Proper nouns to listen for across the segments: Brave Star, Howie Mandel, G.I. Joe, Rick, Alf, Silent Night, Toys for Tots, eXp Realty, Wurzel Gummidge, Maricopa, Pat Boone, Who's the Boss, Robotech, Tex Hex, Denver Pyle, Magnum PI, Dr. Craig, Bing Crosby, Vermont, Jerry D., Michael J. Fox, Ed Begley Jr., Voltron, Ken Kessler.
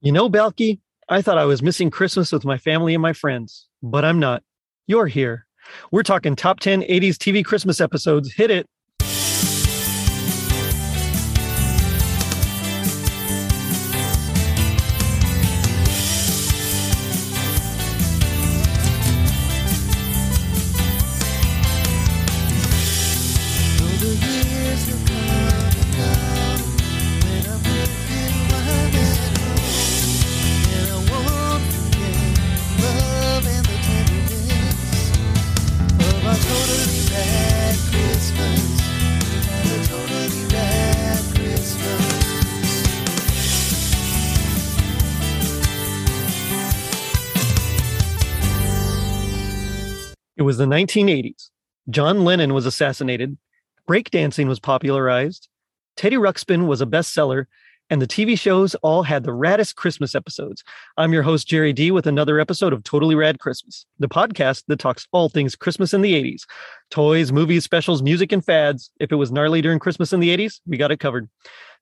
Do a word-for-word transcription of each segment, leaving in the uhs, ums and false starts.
You know, Balki, I thought I was missing Christmas with my family and my friends, but I'm not. You're here. We're talking top ten eighties T V Christmas episodes. Hit it. It was the nineteen eighties. John Lennon was assassinated, breakdancing was popularized, Teddy Ruxpin was a bestseller, and the T V shows all had the raddest Christmas episodes. I'm your host, Jerry D., with another episode of Totally Rad Christmas, the podcast that talks all things Christmas in the eighties. Toys, movies, specials, music, and fads. If it was gnarly during Christmas in the eighties, we got it covered.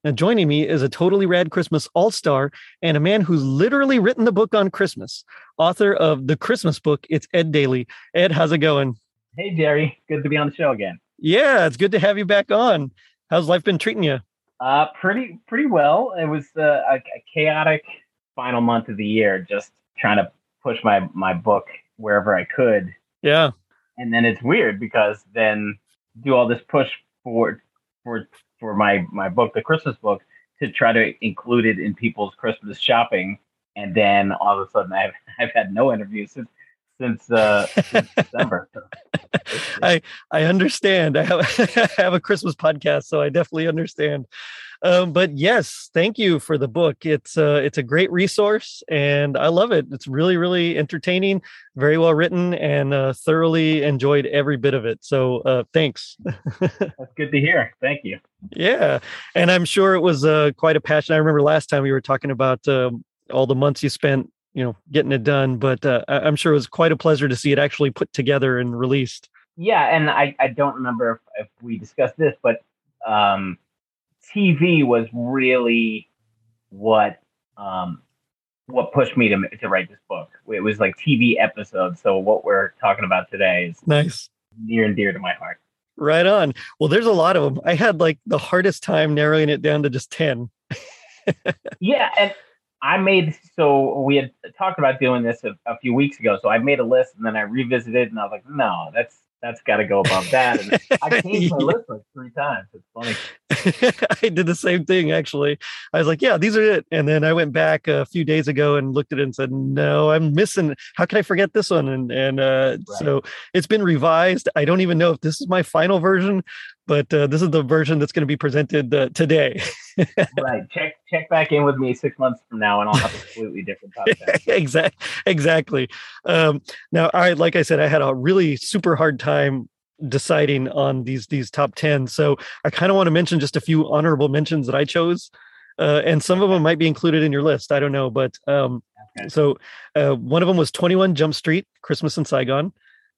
Now, joining me is a Totally Rad Christmas all-star and a man who's literally written the book on Christmas. Author of The Christmas Book, it's Ed Daly. Ed, how's it going? Hey, Jerry. Good to be on the show again. Yeah, it's good to have you back on. How's life been treating you? Uh, pretty pretty well. It was uh, a, a chaotic final month of the year, just trying to push my, my book wherever I could. Yeah. And then it's weird because then do all this push for for for my, my book, The Christmas Book, to try to include it in people's Christmas shopping. And then all of a sudden I've, I've had no interviews since, since, uh, since December. I, I understand. I have, I have a Christmas podcast, so I definitely understand. Um, but yes, thank you for the book. It's uh, it's a great resource and I love it. It's really, really entertaining, very well written, and uh, thoroughly enjoyed every bit of it. So uh, thanks. That's good to hear. Thank you. Yeah. And I'm sure it was uh, quite a passion. I remember last time we were talking about um, all the months you spent, you know, getting it done, but uh, I'm sure it was quite a pleasure to see it actually put together and released. Yeah. And I, I don't remember if, if we discussed this, but um, T V was really what, um, what pushed me to, to write this book. It was like T V episodes. So what we're talking about today is nice, near and dear to my heart. Right on. Well, there's a lot of them. I had like the hardest time narrowing it down to just ten. Yeah. And I made, so we had talked about doing this a, a few weeks ago. So I made a list and then I revisited and I was like, no, that's, that's got to go above that. And I changed my list like three times. It's funny. I did the same thing, actually. I was like, yeah, these are it. And then I went back a few days ago and looked at it and said, no, I'm missing. How could I forget this one? And, and uh, right. So it's been revised. I don't even know if this is my final version, but uh, this is the version that's going to be presented uh, today. Right. Check check back in with me six months from now and I'll have a completely different podcast. Exactly. Exactly. Um, now, I, like I said, I had a really super hard time deciding on these, these top ten. So I kind of want to mention just a few honorable mentions that I chose. Uh, and some of them might be included in your list. I don't know. But um, okay. So uh, one of them was twenty-one Jump Street, Christmas in Saigon.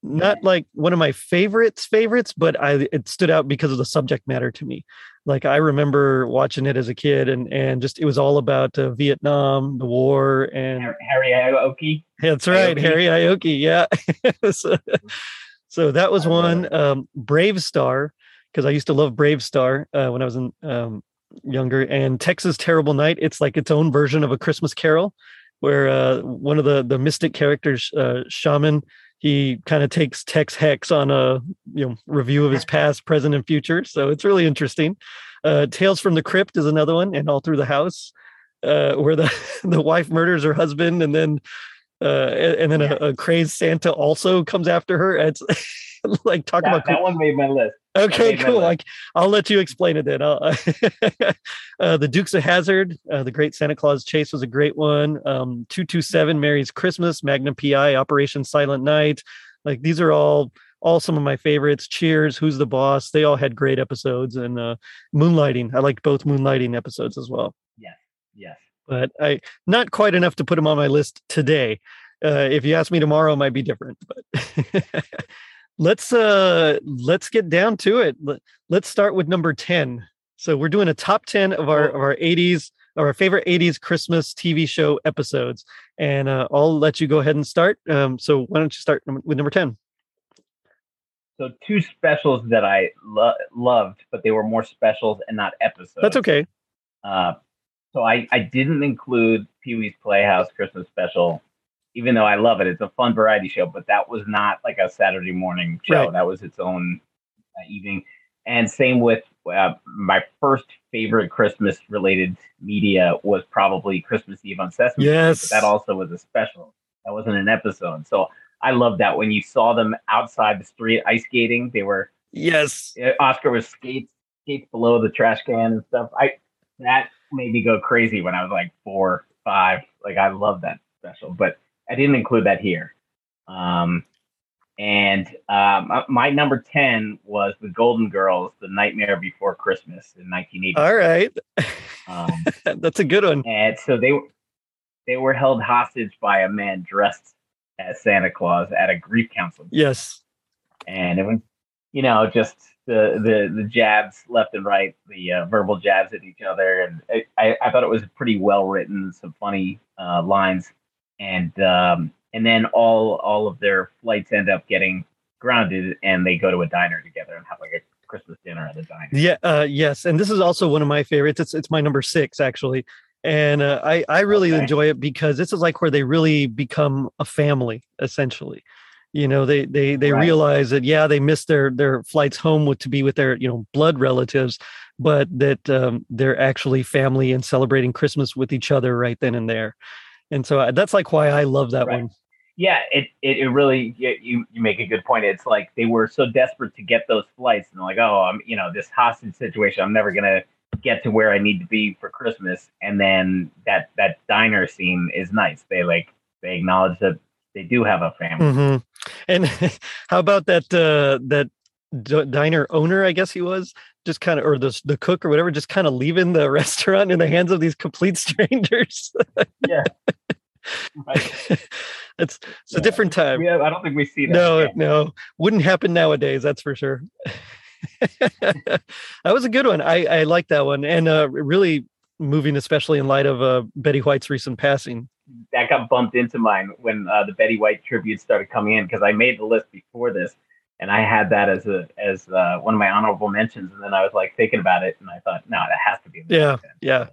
Not like one of my favorites favorites, but I it stood out because of the subject matter to me. Like I remember watching it as a kid and, and just, it was all about uh, Vietnam, the war and Harry Aoki. That's right. Aoki. Harry Aoki. Yeah. so, so that was one. um, Brave Star. Cause I used to love Brave Star uh, when I was in, um, younger, and Texas Terrible Night. It's like its own version of A Christmas Carol where uh, one of the, the mystic characters, uh, shaman, he kind of takes Tex Hex on a you know review of his past, present, and future. So it's really interesting. Uh, Tales from the Crypt is another one, and All Through the House, uh, where the, the wife murders her husband, and then uh, and then yeah. a, a crazed Santa also comes after her. It's like talk that, about that one made my list. Okay, cool. List. I, I'll let you explain it then. uh, the Dukes of Hazzard, uh, the Great Santa Claus Chase was a great one. Um, two two seven, Mary's Christmas, Magnum P I, Operation Silent Night. Like these are all all some of my favorites. Cheers, Who's the Boss? They all had great episodes, and uh, Moonlighting. I liked both Moonlighting episodes as well. Yes, yes. But I not quite enough to put them on my list today. Uh, if you ask me tomorrow, it might be different. But. Let's uh let's get down to it. Let's start with number ten. So we're doing a top ten of our of our eighties of our favorite eighties Christmas T V show episodes. And uh, I'll let you go ahead and start. Um, so why don't you start with number ten? So two specials that I lo- loved, but they were more specials and not episodes. That's okay. Uh, so I, I didn't include Pee-wee's Playhouse Christmas special, even though I love it. It's a fun variety show, but that was not like a Saturday morning show. Right. That was its own uh, evening. And same with uh, my first favorite Christmas related media was probably Christmas Eve on Sesame Street. Yes. That also was a special. That wasn't an episode. So I love that when you saw them outside the street ice skating, they were. Yes. Oscar was skates, skates below the trash can and stuff. I, that made me go crazy when I was like four, five. Like I love that special, but I didn't include that here. Um, And um, my number ten was the Golden Girls, The Nightmare Before Christmas in nineteen eighty. All right. Um, that's a good one. And so they, they were held hostage by a man dressed as Santa Claus at a grief counseling. Yes. And, it was, you know, just the, the, the jabs left and right, the uh, verbal jabs at each other. And it, I, I thought it was pretty well written, some funny uh, lines. And, um, And then all all of their flights end up getting grounded, and they go to a diner together and have like a Christmas dinner at a diner. Yeah, uh, yes, and this is also one of my favorites. It's it's my number six actually, and uh, I I really okay. enjoy it because this is like where they really become a family essentially. You know, they they they right. realize that yeah they missed their their flights home with to be with their you know blood relatives, but that um, they're actually family and celebrating Christmas with each other right then and there. And so that's like why I love that right. one. Yeah, it it, it really it, you you make a good point. It's like they were so desperate to get those flights, and they're like, oh, I'm you know this hostage situation. I'm never gonna get to where I need to be for Christmas. And then that that diner scene is nice. They like they acknowledge that they do have a family. Mm-hmm. And how about that uh, that d- diner owner? I guess he was. Just kind of, or the the cook or whatever, just kind of leaving the restaurant in the hands of these complete strangers. Yeah, right. it's it's yeah. a different time. Yeah, I don't think we see that. No, again. no, wouldn't happen nowadays. That's for sure. That was a good one. I I like that one, and uh, really moving, especially in light of uh, Betty White's recent passing. That got bumped into mine when uh, the Betty White tributes started coming in because I made the list before this. And I had that as a as uh, one of my honorable mentions, and then I was like thinking about it, and I thought, no, that has to be. Yeah, ten. yeah. So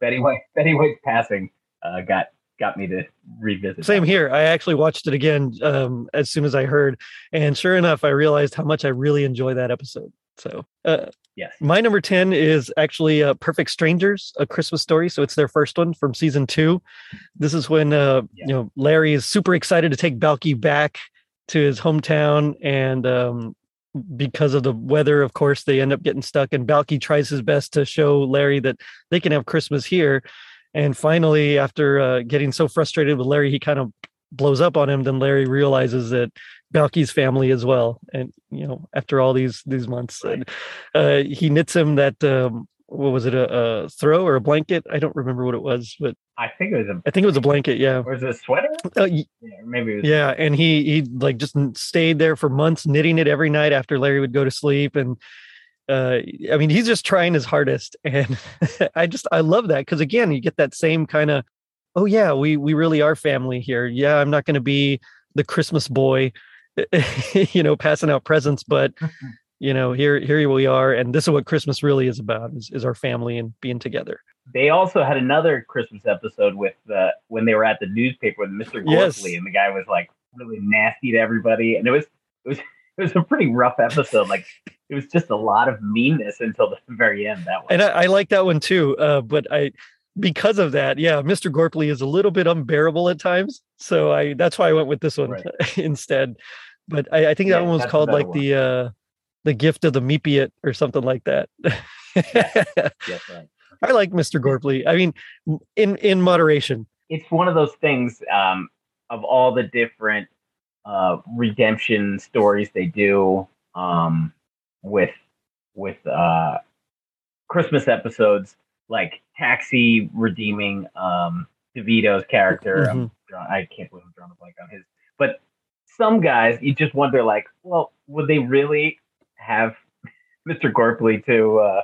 Betty White, Betty White's passing uh, got got me to revisit. Same that. Here. I actually watched it again um, as soon as I heard, and sure enough, I realized how much I really enjoy that episode. So, uh, yes, my number ten is actually uh, "Perfect Strangers: A Christmas Story." So it's their first one from season two. This is when uh, yeah. you know Larry is super excited to take Balki back to his hometown, and um, because of the weather, of course, they end up getting stuck, and Balki tries his best to show Larry that they can have Christmas here, and finally, after uh, getting so frustrated with Larry, he kind of blows up on him. Then Larry realizes that Balki's family as well, and, you know, after all these these months, and, uh, he knits him that, um, what was it, a, a throw or a blanket? I don't remember what it was, but I think it was a, I think it was a blanket, yeah. Or was it a sweater? Uh, yeah, maybe it was. Yeah, and he he like just stayed there for months knitting it every night after Larry would go to sleep, and uh I mean, he's just trying his hardest, and I just I love that because again, you get that same kind of, oh yeah, we we really are family here. Yeah, I'm not going to be the Christmas boy, you know, passing out presents, but you know, here here we are, and this is what Christmas really is about, is, is our family and being together. They also had another Christmas episode with uh, when they were at the newspaper with Mister Yes. Gorsley, and the guy was like really nasty to everybody, and it was it was it was a pretty rough episode. Like it was just a lot of meanness until the very end. That one, and I, I like that one too. Uh, but I because of that, yeah, Mister Gorsley is a little bit unbearable at times, so I that's why I went with this one right. instead. But I, I think yeah, that one was called like one. the. Uh, The Gift of the Meepiot or something like that. yes, yes, right. I like Mister Gorpley. I mean, in, in moderation. It's one of those things um, of all the different uh, redemption stories they do um, with with uh, Christmas episodes, like Taxi redeeming um, DeVito's character. Mm-hmm. I'm drawing, I can't believe I'm drawing a blank on his. But some guys, you just wonder, like, well, would they really have Mister Gorpley to uh,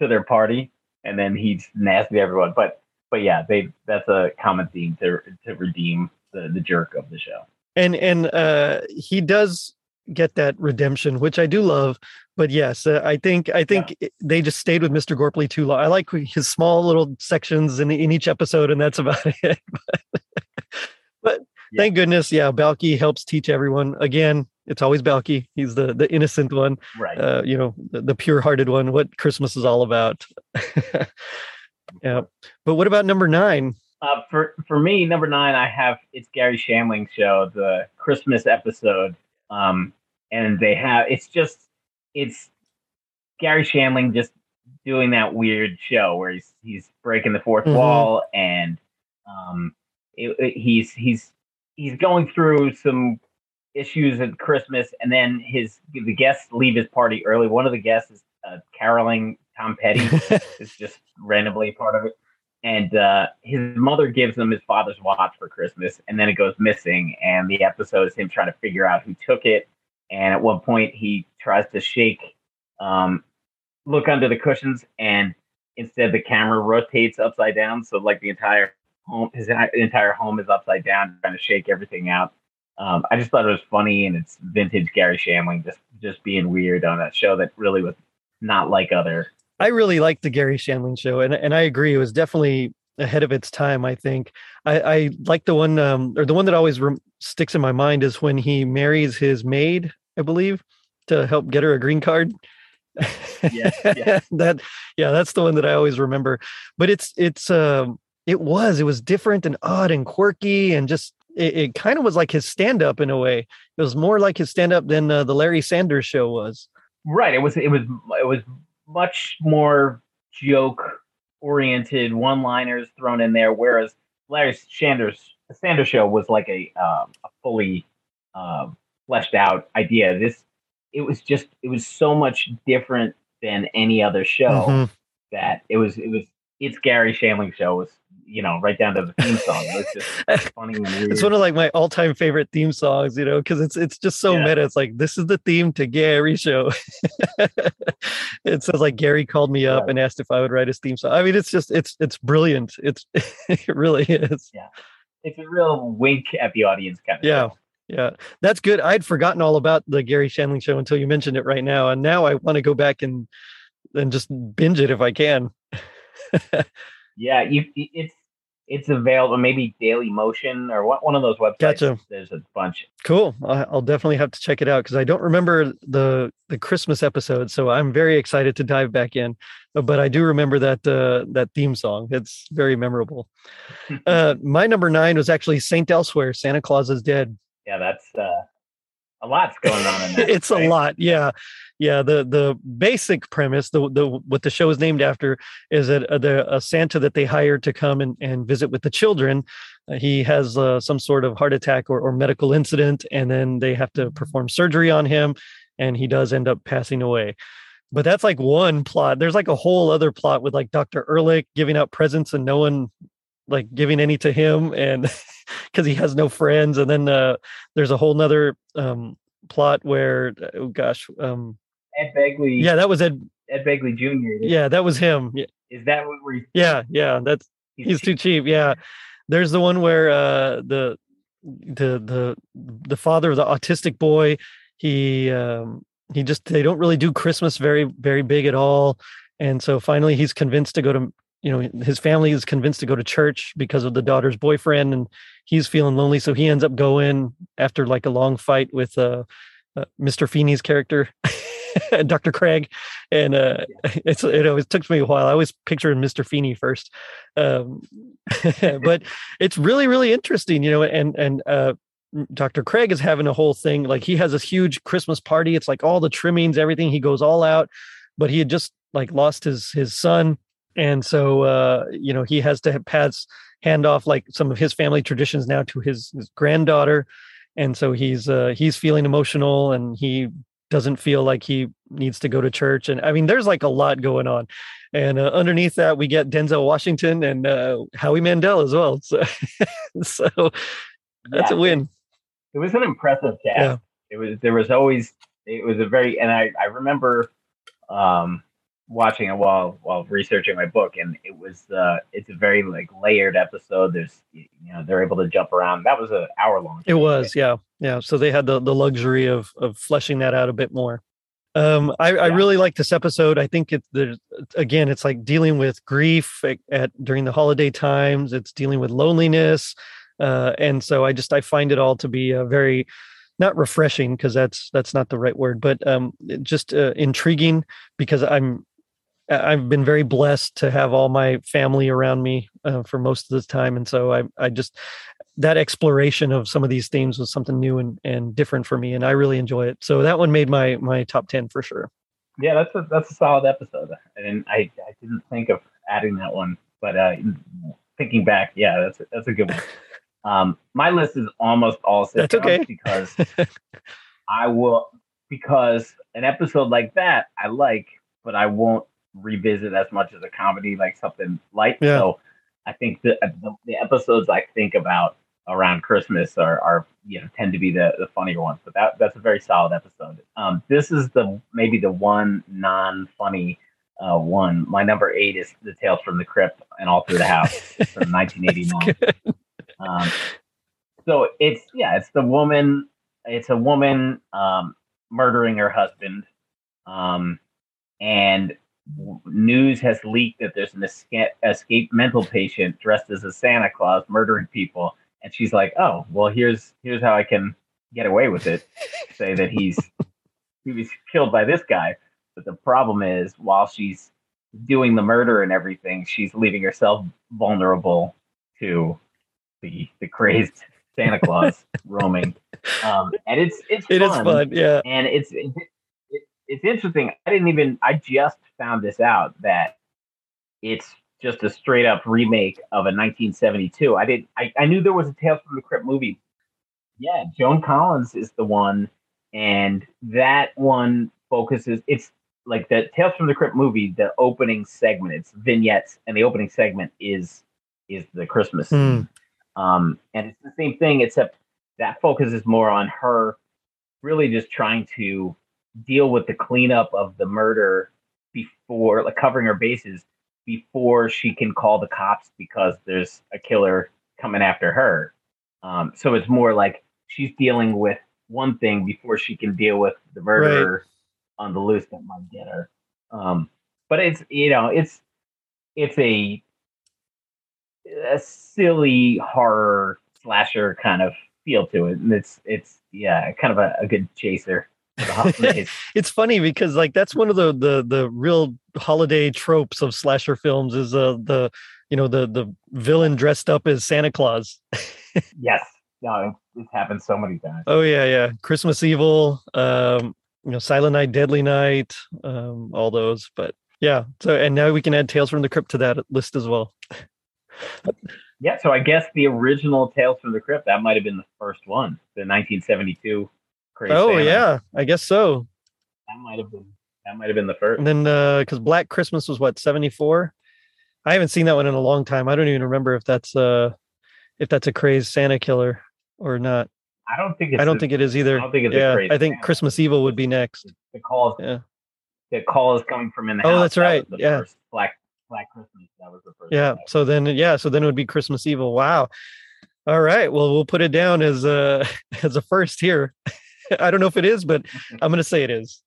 to their party, and then he's nasty to everyone. But but yeah, they that's a common theme to to redeem the, the jerk of the show. And and uh, he does get that redemption, which I do love. But yes, uh, I think I think yeah. they just stayed with Mister Gorpley too long. I like his small little sections in in each episode, and that's about it. but but yeah. Thank goodness, yeah, Balki helps teach everyone. Again, it's always Balki. He's the the innocent one, right? Uh, you know, the, the pure-hearted one. What Christmas is all about. Yeah, but what about number nine? Uh, for for me, number nine, I have it's Garry Shandling's show, the Christmas episode. Um, and they have, it's just, it's Garry Shandling just doing that weird show where he's, he's breaking the fourth mm-hmm. wall, and, um, it, it, he's, he's, he's going through some issues at Christmas, and then his, the guests leave his party early. One of the guests is uh, caroling Tom Petty. It's just randomly part of it. And uh, his mother gives him his father's watch for Christmas, and then it goes missing. And the episode is him trying to figure out who took it. And at one point, he tries to shake, um, look under the cushions, and instead the camera rotates upside down. So like the entire home, his entire home is upside down, trying to shake everything out. Um, I just thought it was funny, and it's vintage Garry Shandling just just being weird on a show that really was not like other. I really liked the Garry Shandling show, and, and I agree. It was definitely ahead of its time, I think. I, I like the one, um, or the one that always re- sticks in my mind is when he marries his maid, I believe, to help get her a green card. Yeah, yeah. that, yeah, that's the one that I always remember. But it's, it's, um, it was, it was different and odd and quirky, and just, it, it kind of was like his stand-up in a way. It was more like his stand-up than uh, the Larry Sanders show was. Right. It was, it was, it was. Much more joke-oriented, one-liners thrown in there, whereas Larry Sanders' the Sanders show was like a, um, a fully uh, fleshed-out idea. This it was just it was so much different than any other show mm-hmm. that it was it was it's Garry Shandling show was you know right down to the theme song. It was just funny and weird. It's one of like my all-time favorite theme songs, you know, because it's it's just so yeah. meta. It's like this is the theme to Garry show. It says like Garry called me up yeah. and asked if I would write his theme song. I mean, it's just it's it's brilliant. It's it really is. Yeah, it's a real wink at the audience kind of. Yeah, thing. Yeah, that's good. I'd forgotten all about the Garry Shandling show until you mentioned it right now, and now I want to go back and and just binge it if I can. Yeah, you, it's it's available maybe Daily Motion or what, one of those websites. Gotcha. There's a bunch. Cool. I'll definitely have to check it out because I don't remember the the Christmas episode, so I'm very excited to dive back in. But I do remember that uh, that theme song. It's very memorable. uh, my number nine was actually Saint Elsewhere. Santa Claus is Dead. Yeah, that's uh, a lot's going on. In that it's right? a lot. Yeah. Yeah, the the basic premise, the the what the show is named after, is that uh, the a Santa that they hired to come and, and visit with the children, uh, he has uh, some sort of heart attack or, or medical incident, and then they have to perform surgery on him, and he does end up passing away. But that's like one plot. There's like a whole other plot with like Doctor Ehrlich giving out presents and no one like giving any to him, and because he has no friends. And then uh, there's a whole nother um, plot where oh gosh. Um, Ed Begley. Yeah, that was Ed. Ed Begley Junior Yeah, that was him. Is that what we're? Yeah, yeah, that's he's, he's too cheap. Yeah, there's the one where uh, the the the the father of the autistic boy. He um, he just they don't really do Christmas very very big at all, and so finally he's convinced to go to you know his family is convinced to go to church because of the daughter's boyfriend, and he's feeling lonely, so he ends up going after like a long fight with uh, uh, Mister Feeney's character. Doctor Craig, and uh, it's it always took me a while. I always pictured Mister Feeney first, um, but it's really really interesting, you know. And and uh, Doctor Craig is having a whole thing. Like he has this huge Christmas party. It's like all the trimmings, everything. He goes all out, but he had just like lost his his son, and so uh, you know he has to pass hand off like some of his family traditions now to his, his granddaughter, and so he's uh, he's feeling emotional, and he doesn't feel like he needs to go to church. And I mean, there's like a lot going on. And uh, underneath that, we get Denzel Washington and uh, Howie Mandel as well. So, so that's yeah, a win. It, it was an impressive cast. Yeah. It was, there was always, it was a very, and I, I remember um, watching it while while researching my book, and it was uh, it's a very like layered episode. There's you know they're able to jump around. That was an hour long. It was, yeah, yeah. So they had the the luxury of of fleshing that out a bit more. Um, I, yeah. I really like this episode. I think it, there's, again, it's like dealing with grief at, at during the holiday times. It's dealing with loneliness. Uh, and so I just, I find it all to be a very, not refreshing, because that's, that's not the right word, but um, just uh, intriguing, because I'm, I've been very blessed to have all my family around me uh, for most of the time. And so I, I just, that exploration of some of these themes was something new and, and different for me. And I really enjoy it. So that one made my, my top ten for sure. Yeah. That's a, that's a solid episode. And I, I didn't think of adding that one, but uh, thinking back, yeah, that's, a, that's a good one. Um, my list is almost all sitcoms. That's okay. because I will, because an episode like that, I like, but I won't revisit as much as a comedy, like something light. Yeah. So I think the, the, the episodes I think about around Christmas are, are you know tend to be the, the funnier ones, but that that's a very solid episode. Um, this is the maybe the one non-funny uh, one. My number eight is the Tales from the Crypt and All Through the House from nineteen eighty-nine. Um, so it's yeah, it's the woman. It's a woman um, murdering her husband, um, and news has leaked that there's an esca- escaped mental patient dressed as a Santa Claus murdering people. And she's like, oh, well, here's here's how I can get away with it. Say that he's he was killed by this guy. But the problem is, while she's doing the murder and everything, she's leaving herself vulnerable to the the crazed Santa Claus roaming. Um, and it's it's it fun. Is fun, yeah. And it's it, it, it's interesting. I didn't even I just found this out that it's just a straight up remake of a nineteen seventy-two. I didn't. I, I knew there was a Tales from the Crypt movie. Yeah, Joan Collins is the one, and that one focuses. It's like the Tales from the Crypt movie. The opening segment, it's vignettes, and the opening segment is is the Christmas. Mm. Um, and it's the same thing, except that focuses more on her really just trying to deal with the cleanup of the murder before, like covering her bases before she can call the cops because there's a killer coming after her. Um, so it's more like she's dealing with one thing before she can deal with the murderer right. on the loose that might get her. Um, but it's, you know, it's, it's a, a silly horror slasher kind of feel to it. And it's, it's, yeah, kind of a, a good chaser. It's funny because like that's one of the the the real holiday tropes of slasher films is uh, the you know the the villain dressed up as Santa Claus. Yes, no, it, it happens so many times. Oh yeah, yeah. Christmas Evil, um, you know, Silent Night, Deadly Night, um, all those. But yeah, so and now we can add Tales from the Crypt to that list as well. Yeah, so I guess the original Tales from the Crypt that might have been the first one, the nineteen seventy-two. Crazy oh Santa. Yeah, I guess so. That might have been that might have been the first. And then because uh, Black Christmas was what seventy-four. I haven't seen that one in a long time. I don't even remember if that's uh if that's a crazed Santa killer or not. I don't think. It's I don't a, think it is either. I don't think it's yeah, a crazed I think Santa. Christmas Evil would be next. The call. Yeah. The call is coming from in the oh, house. Oh, that's that right. Was the yeah. First Black Black Christmas. That was the first. Yeah. Black so then, yeah. So then it would be Christmas Evil. Wow. All right. Well, we'll put it down as a as a first here. I don't know if it is, but I'm going to say it is.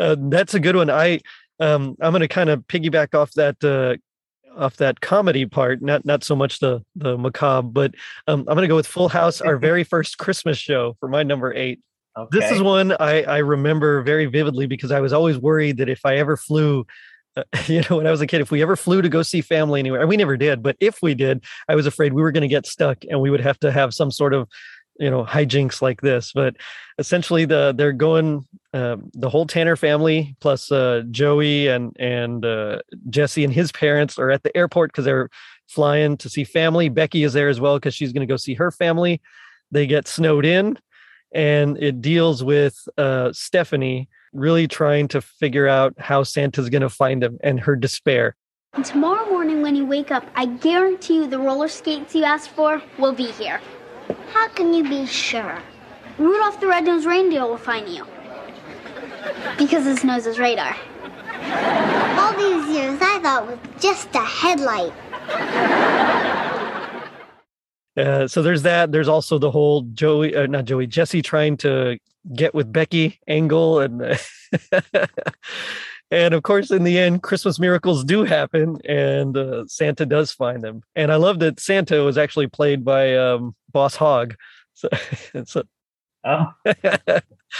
uh, that's a good one. I um, I'm going to kind of piggyback off that uh, off that comedy part, not not so much the the macabre, but um, I'm going to go with Full House, our very first Christmas show for my number eight. Okay. This is one I, I remember very vividly because I was always worried that if I ever flew. Uh, you know, when I was a kid, if we ever flew to go see family anywhere, and we never did, but if we did, I was afraid we were going to get stuck and we would have to have some sort of, you know, hijinks like this. But essentially, the they're going uh, the whole Tanner family plus uh, Joey and and uh, Jesse and his parents are at the airport because they're flying to see family. Becky is there as well because she's going to go see her family. They get snowed in, and it deals with uh, Stephanie. Really trying to figure out how Santa's going to find him and her despair. And tomorrow morning when you wake up, I guarantee you the roller skates you asked for will be here. How can you be sure? Rudolph the Red-Nosed Reindeer will find you. Because his nose is radar. All these years, I thought it was just a headlight. Uh, so there's that. There's also the whole Joey, uh, not Joey, Jesse trying to get with Becky angle. And and of course, in the end, Christmas miracles do happen. And uh, Santa does find them. And I love that Santa was actually played by um, Boss Hogg. So, so, oh,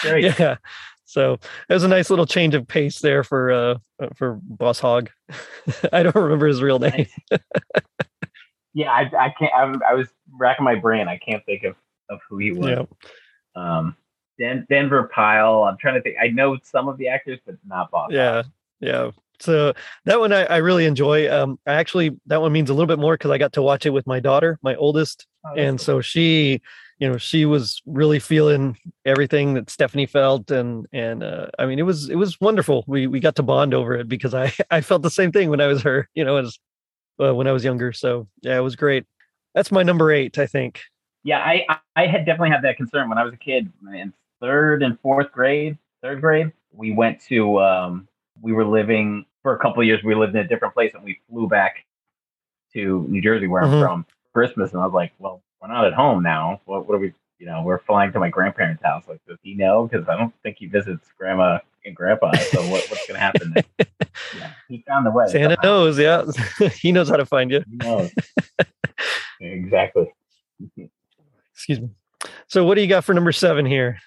great. Yeah. So it was a nice little change of pace there for uh, for Boss Hogg. I don't remember his real name. Yeah, I, I can't. I, I was racking my brain. I can't think of, of who he was. Yeah. Um, Dan, Denver Pyle. I'm trying to think. I know some of the actors, but not Boss. Yeah, Hogg. Yeah. So that one I, I really enjoy. Um, I actually that one means a little bit more because I got to watch it with my daughter, my oldest, oh, and cool. So she. You know, she was really feeling everything that Stephanie felt. And, and uh, I mean, it was it was wonderful. We we got to bond over it because I, I felt the same thing when I was her, you know, as uh, when I was younger. So, yeah, it was great. That's my number eight, I think. Yeah, I, I had definitely had that concern when I was a kid. In third and fourth grade, third grade, we went to um, we were living for a couple of years. We lived in a different place and we flew back to New Jersey, where mm-hmm. I'm from, Christmas. And I was like, well, we're not at home now. What, what are we, you know, we're flying to my grandparents' house. Like, does he know? Because I don't think he visits grandma and grandpa. So what, what's going to happen? Yeah, he found the way. Santa somehow. knows, yeah. He knows how to find you. He knows. Exactly. Excuse me. So what do you got for number seven here?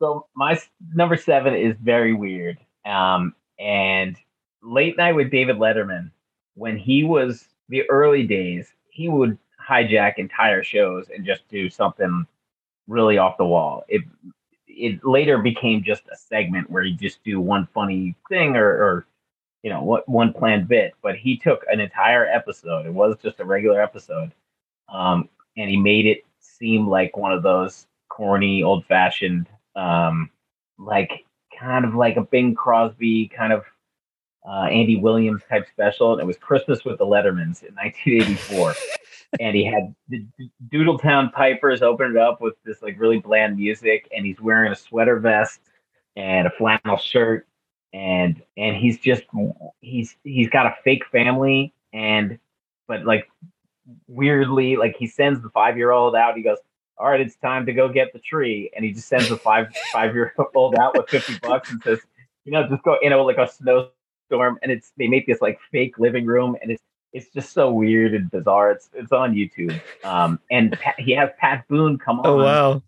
So my number seven is very weird. Um, and Late Night with David Letterman, when he was the early days, he would hijack entire shows and just do something really off the wall. It it later became just a segment where you just do one funny thing or, or you know, what one planned bit. But he took an entire episode. It was just a regular episode, um, and he made it seem like one of those corny, old fashioned, um, like kind of like a Bing Crosby kind of uh, Andy Williams type special. And it was Christmas with the Lettermans in nineteen eighty-four. And he had the Doodletown Pipers open it up with this like really bland music, and he's wearing a sweater vest and a flannel shirt, and and he's just he's he's got a fake family, and but like weirdly, like he sends the five year old out. He goes, "All right, it's time to go get the tree," and he just sends the five five year old out with fifty bucks and says, "You know, just go," you know, like a snowstorm, and it's they make this like fake living room, and it's. It's just so weird and bizarre. It's it's on YouTube, um, and Pat, he has Pat Boone come on oh, wow.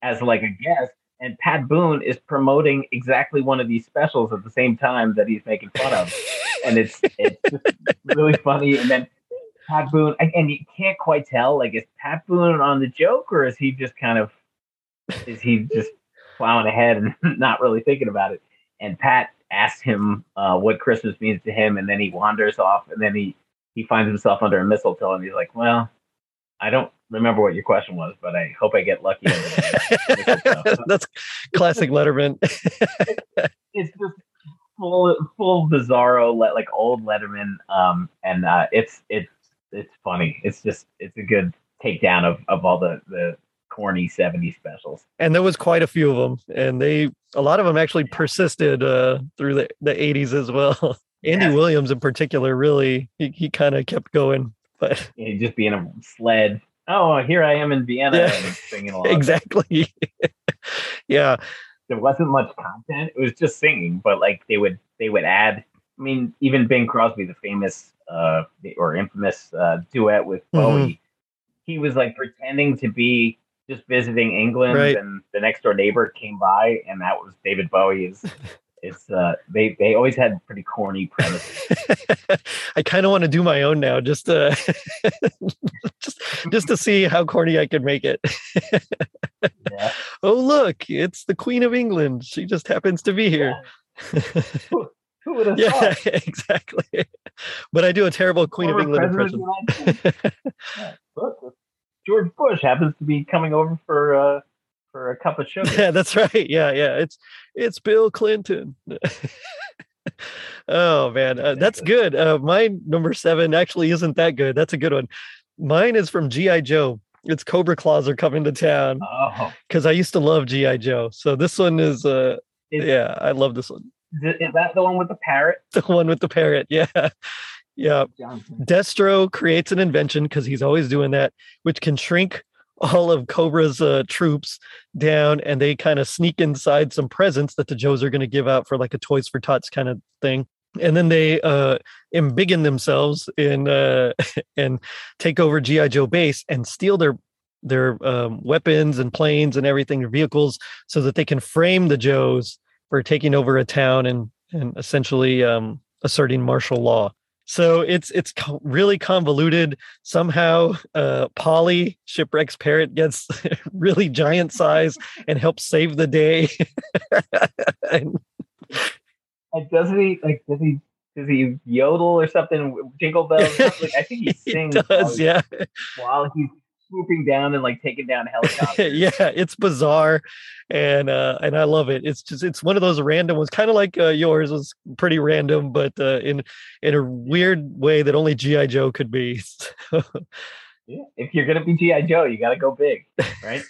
as like a guest, and Pat Boone is promoting exactly one of these specials at the same time that he's making fun of, and it's it's just really funny. And then Pat Boone, and you can't quite tell, like, is Pat Boone on the joke or is he just kind of is he just plowing ahead and not really thinking about it? And Pat asks him uh, what Christmas means to him, and then he wanders off, and then he. He finds himself under a mistletoe and he's like, well, I don't remember what your question was, but I hope I get lucky. Under the That's classic Letterman. it's, it's just full, full bizarro, like old Letterman. Um, and uh, it's, it's, it's funny. It's just, it's a good takedown of, of all the, the corny seventies specials. And there was quite a few of them. And they, a lot of them actually persisted uh, through the, the eighties as well. Andy yeah. Williams in particular, really, he, he kind of kept going, but yeah, he'd just be in a sled. Oh, here I am in Vienna, yeah. and singing along. Exactly. Yeah, there wasn't much content. It was just singing, but like they would they would add. I mean, even Bing Crosby, the famous uh, or infamous uh, duet with Bowie, mm-hmm. he was like pretending to be just visiting England, right. and the next door neighbor came by, and that was David Bowie's. It's uh, they they always had pretty corny premises. I kind of want to do my own now, just to just just to see how corny I can make it. Yeah. Oh look, it's the Queen of England. She just happens to be here. Yeah. who, who would have yeah, thought? Exactly. But I do a terrible Queen Former of England President impression. Of yeah, look, George Bush happens to be coming over for. Uh, For a cup of sugar. Yeah, that's right. Yeah, yeah. It's it's Bill Clinton. Oh man, uh, that's good. Uh, my number seven actually isn't that good. That's a good one. Mine is from G I. Joe. It's Cobra Claws are coming to town. Oh, because I used to love G I. Joe. So this one is. Uh, is yeah, I love this one. Th- is that the one with the parrot? The one with the parrot, yeah. Yeah. Johnson. Destro creates an invention, because he's always doing that, which can shrink all of Cobra's uh, troops down, and they kind of sneak inside some presents that the Joes are going to give out for like a Toys for Tots kind of thing. And then they uh, embiggen themselves in, uh, and take over G I. Joe base and steal their their um, weapons and planes and everything, their vehicles, so that they can frame the Joes for taking over a town and and essentially um, asserting martial law. So it's it's really convoluted. Somehow, uh, Polly, Shipwreck's parrot, gets really giant size and helps save the day. and, and doesn't he like? Does he? Does he yodel or something? Jingle bells? Like, I think he sings. He does, while he's, yeah. While he's swooping down and like taking down helicopters. Yeah, it's bizarre, and uh, and I love it. It's just it's one of those random ones, kind of like uh, yours was pretty random, but uh, in in a weird way that only G I. Joe could be. Yeah, if you're gonna be G I. Joe, you gotta go big, right?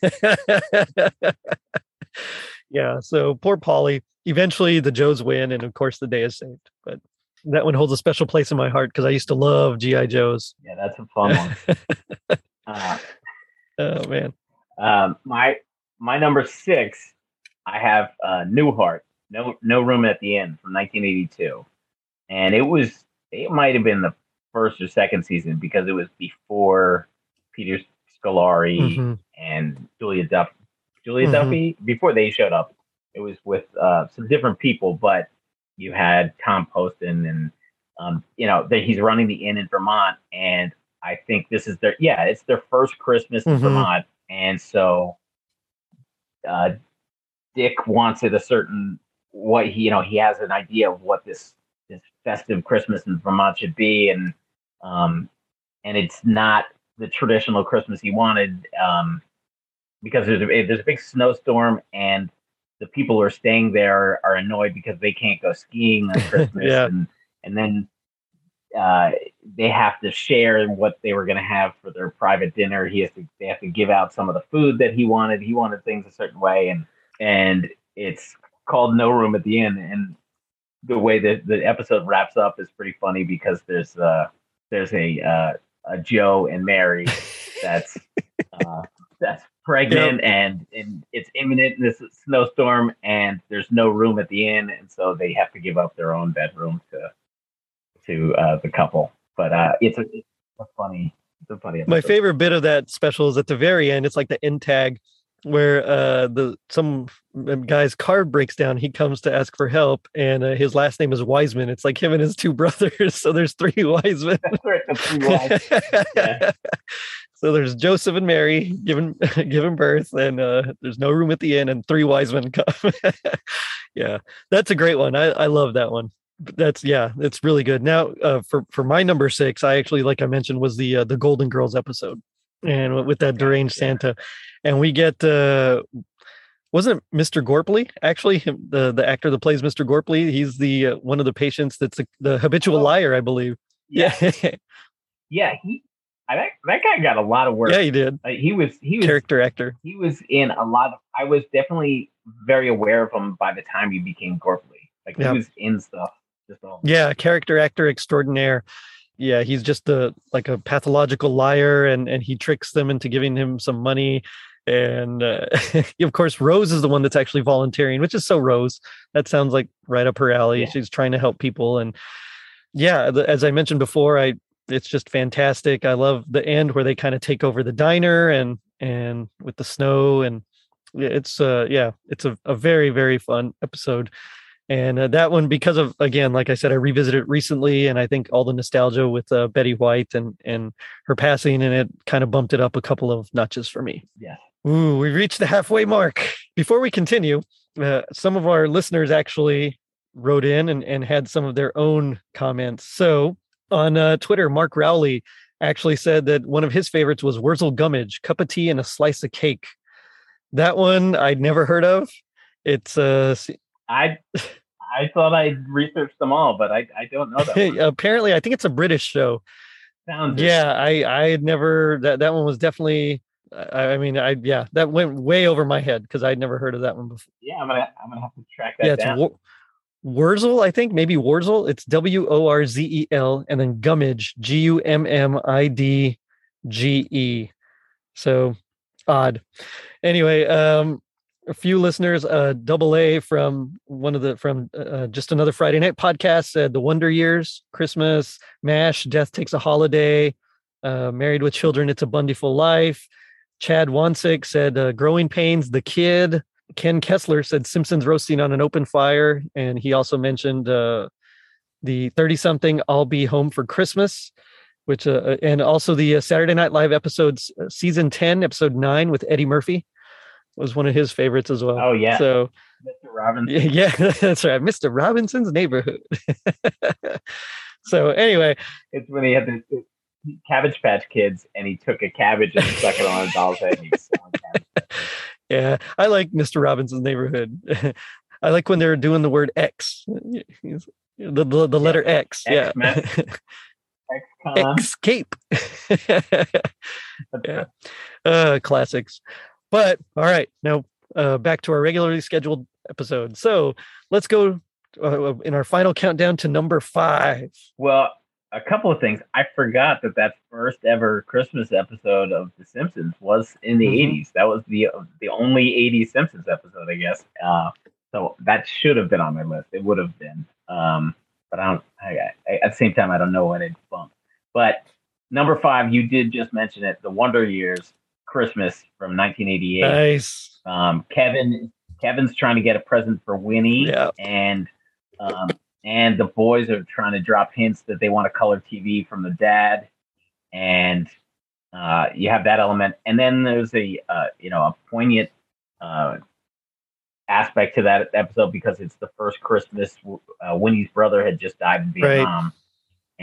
Yeah. So poor Polly. Eventually, the Joes win, and of course, the day is saved. But that one holds a special place in my heart because I used to love G I. Joes. Yeah, that's a fun one. Uh, oh man! Um, my my number six, I have uh, Newhart. No, no room at the end from nineteen eighty-two, and it was it might have been the first or second season because it was before Peter Scolari mm-hmm. and Julia Duff, Julia mm-hmm. Duffy before they showed up. It was with uh, some different people, but you had Tom Poston and um, you know that he's running the inn in Vermont and. I think this is their, yeah, it's their first Christmas in mm-hmm. Vermont. And so uh, Dick wants it a certain, what he, you know, he has an idea of what this, this festive Christmas in Vermont should be. And, um, and it's not the traditional Christmas he wanted um, because there's a, there's a big snowstorm and the people who are staying there are annoyed because they can't go skiing on Christmas. Yeah. And, and then, Uh, they have to share what they were going to have for their private dinner. He has to, they have to give out some of the food that he wanted. He wanted things a certain way, and and it's called No Room at the Inn. And the way that the episode wraps up is pretty funny because there's uh there's a uh, a Joe and Mary that's uh, that's pregnant yeah. and and it's imminent in this snowstorm, and there's no room at the inn, and so they have to give up their own bedroom to. to uh, the couple, but uh, it's, a, it's a funny, it's a funny episode. My favorite bit of that special is at the very end. It's like the end tag where uh, the some guy's car breaks down. He comes to ask for help, and uh, his last name is Wiseman. It's like him and his two brothers. So there's three Wisemen. Yeah. So there's Joseph and Mary given given birth, and uh, there's no room at the inn, and three Wisemen come. Yeah, that's a great one. I, I love that one. That's yeah, it's really good. Now, uh, for for my number six, I actually, like I mentioned, was the uh, the Golden Girls episode, and with that deranged yeah. Santa, and we get uh, wasn't it Mister Gorpley actually him, the the actor that plays Mister Gorpley? He's the uh, one of the patients that's the, the habitual oh. liar, I believe. Yeah, yeah, he I, that, that guy got a lot of work. Yeah, he did. Uh, he was he was character actor. He was in a lot of. I was definitely very aware of him by the time he became Gorpley. Like yeah. he was in stuff. Yeah, character actor extraordinaire. Yeah, he's just a like a pathological liar, and and he tricks them into giving him some money. And uh, of course, Rose is the one that's actually volunteering, which is so Rose. That sounds like right up her alley. Yeah. She's trying to help people, and yeah, the, as I mentioned before, I it's just fantastic. I love the end where they kind of take over the diner, and and with the snow, and it's uh yeah, it's a, a very very fun episode. And uh, that one, because of, again, like I said, I revisited it recently, and I think all the nostalgia with uh, Betty White and, and her passing, and it kind of bumped it up a couple of notches for me. Yeah. Ooh, we reached the halfway mark. Before we continue, uh, some of our listeners actually wrote in and, and had some of their own comments. So on uh, Twitter, Mark Rowley actually said that one of his favorites was Wurzel Gummidge, cup of tea and a slice of cake. That one I'd never heard of. It's uh, I I thought I researched them all, but I, I don't know that one. Apparently, I think it's a British show. Sounds yeah, I I had never that, that one was definitely. I, I mean, I yeah, that went way over my head because I'd never heard of that one before. Yeah, I'm gonna I'm gonna have to track that yeah, down. It's Wur- Wurzel, I think, maybe Wurzel. It's W O R Z E L, and then Gummidge, G U M M I D G E. So odd. Anyway, um, a few listeners, uh, Double A from one of the from uh, Just Another Friday Night podcast said The Wonder Years, Christmas, MASH, Death Takes a Holiday, uh, Married with Children, It's a Bundyful Life. Chad Wansick said uh, Growing Pains, The Kid. Ken Kessler said Simpsons Roasting on an Open Fire. And he also mentioned uh, the thirty something I'll Be Home for Christmas, which uh, and also the uh, Saturday Night Live episodes, uh, season ten, episode nine with Eddie Murphy was one of his favorites as well. Oh, yeah. So, Mister Robinson. Yeah, that's right. Mister Robinson's Neighborhood. So anyway. It's when he had the Cabbage Patch Kids and he took a cabbage and stuck it on a doll's head and he was selling Cabbage Patch Kids. Yeah, I like Mister Robinson's Neighborhood. I like when they're doing the word X, the the, the letter yeah. X. Yeah, X escape. Yeah, uh, classics. But all right, now uh, back to our regularly scheduled episode. So let's go uh, in our final countdown to number five. Well, a couple of things. I forgot that that first ever Christmas episode of The Simpsons was in the mm-hmm. eighties. That was the the only eighties Simpsons episode, I guess. Uh, so that should have been on my list. It would have been. Um, but I don't. I, I, at the same time, I don't know when it bumped. But number five, you did just mention it. The Wonder Years, Christmas from nineteen eighty-eight. Nice. Um, Kevin. Kevin's trying to get a present for Winnie. Yeah. And. Um, And the boys are trying to drop hints that they want a color T V from the dad, and uh, you have that element. And then there's a uh, you know a poignant uh, aspect to that episode because it's the first Christmas uh, Winnie's brother had just died in Vietnam, right.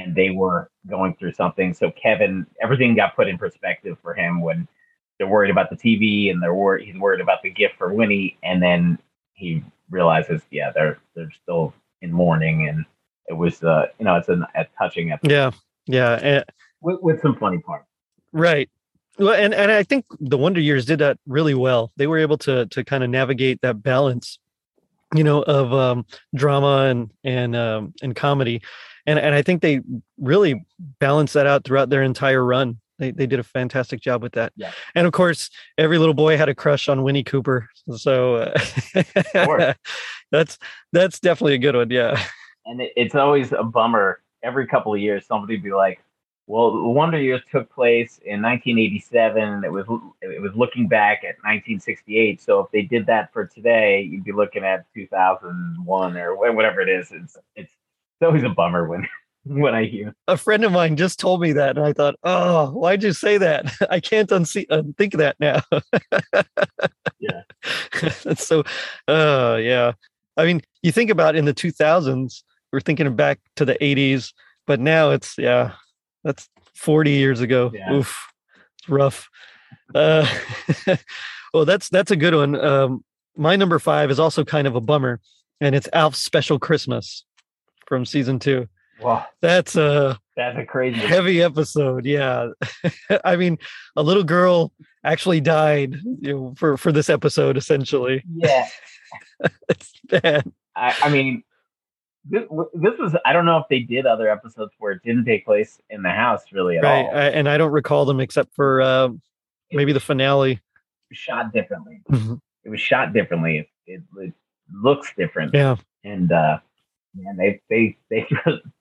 And they were going through something. So Kevin, everything got put in perspective for him when they're worried about the T V and they're wor- he's worried about the gift for Winnie, and then he realizes, yeah, they're they're still in mourning, and it was uh you know it's an, a touching episode. Yeah, yeah, and, with, with some funny parts, right? Well, and and I think the Wonder Years did that really well. They were able to to kind of navigate that balance, you know, of um, drama and and um, and comedy, and and I think they really balanced that out throughout their entire run. They they did a fantastic job with that. Yeah. And of course, every little boy had a crush on Winnie Cooper. So uh, that's that's definitely a good one. Yeah. And it, it's always a bummer. Every couple of years, somebody would be like, well, the Wonder Years took place in nineteen eighty-seven. It was it was looking back at nineteen sixty-eight. So if they did that for today, you'd be looking at two thousand one or whatever it is. It's it's, it's always a bummer when when I hear. A friend of mine just told me that, and I thought, oh, why'd you say that? I can't unsee, think that now. Yeah. So, uh, yeah. I mean, you think about in the two thousands, we're thinking back to the eighties, but now it's, yeah, that's forty years ago. Yeah. Oof, it's rough. Uh, well, that's, that's a good one. Um, my number five is also kind of a bummer, and it's Alf's Special Christmas from season two. Wow, that's a that's a crazy heavy episode. Yeah, I mean, a little girl actually died, you know, for for this episode, essentially. Yeah, it's bad. I, I mean, this, this was. I don't know if they did other episodes where it didn't take place in the house, really at right. all. I, and I don't recall them except for uh, maybe the finale. Shot differently. Mm-hmm. It was shot differently. It, it, it looks different. Yeah, and. uh Man, they they they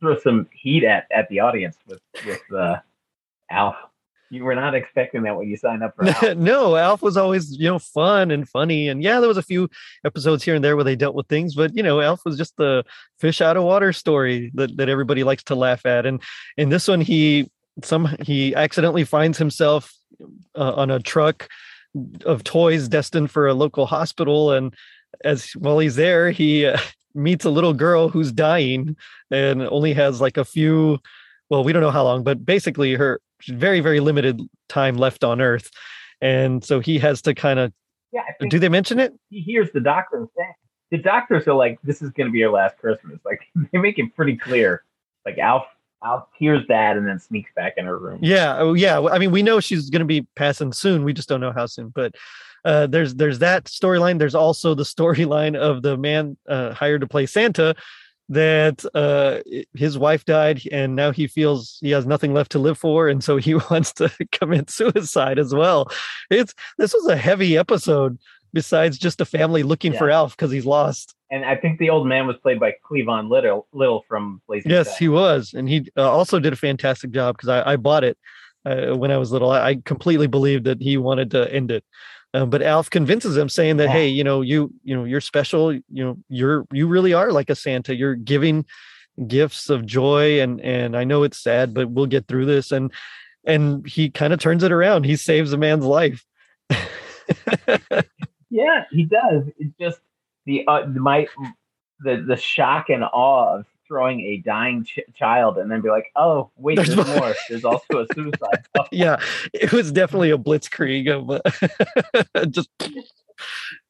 throw some heat at, at the audience with with uh, Alf. You were not expecting that when you signed up for Alf. No, Alf was always, you know, fun and funny, and yeah, there was a few episodes here and there where they dealt with things, but you know, Alf was just the fish out of water story that, that everybody likes to laugh at. And in this one, he some he accidentally finds himself uh, on a truck of toys destined for a local hospital, and as while he's there, he. Uh, meets a little girl who's dying and only has like a few, well, we don't know how long, but basically her very, very limited time left on Earth. And so he has to kind of, yeah, do they mention it? He hears the doctor saying, the doctors are like, this is going to be your last Christmas. Like, they make it pretty clear. Like Alf, Alf hears that and then sneaks back in her room. Yeah. Oh, yeah. I mean, we know she's going to be passing soon. We just don't know how soon. But uh, there's there's that storyline. There's also the storyline of the man uh, hired to play Santa, that uh, his wife died and now he feels he has nothing left to live for. And so he wants to commit suicide as well. It's this was a heavy episode, besides just a family looking yeah. for Alf because he's lost. And I think the old man was played by Cleavon Little, Little from Blazing Yes, Saturday. He was. And he uh, also did a fantastic job because I, I bought it uh, when I was little. I, I completely believed that he wanted to end it. Um, but Alf convinces him, saying that, yeah. hey, you know, you, you know, you're special. You know, you're, you really are like a Santa. You're giving gifts of joy. And, and I know it's sad, but we'll get through this. And, and he kind of turns it around. He saves a man's life. Yeah, he does. It's just, The uh, my the the shock and awe of throwing a dying ch- child and then be like, oh wait, there's, there's more. more. There's also a suicide. Oh. Yeah, it was definitely a blitzkrieg of just.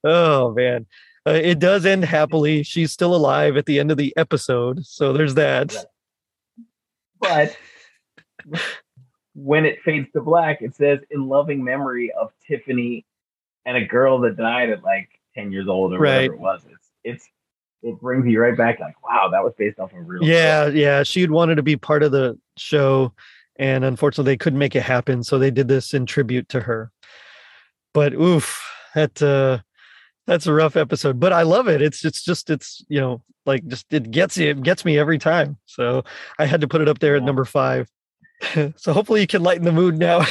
Oh man, uh, it does end happily. She's still alive at the end of the episode, so there's that. But when it fades to black, it says in loving memory of Tiffany and a girl that died at like ten years old or right. whatever it was. It's, it's, it brings you right back. Like, wow, that was based off a real. Yeah. Story. Yeah. She'd wanted to be part of the show and unfortunately they couldn't make it happen. So they did this in tribute to her, but oof, that, uh, that's a rough episode, but I love it. It's, it's just, it's, you know, like just, it gets, it gets me every time. So I had to put it up there yeah. at number five. So hopefully you can lighten the mood now.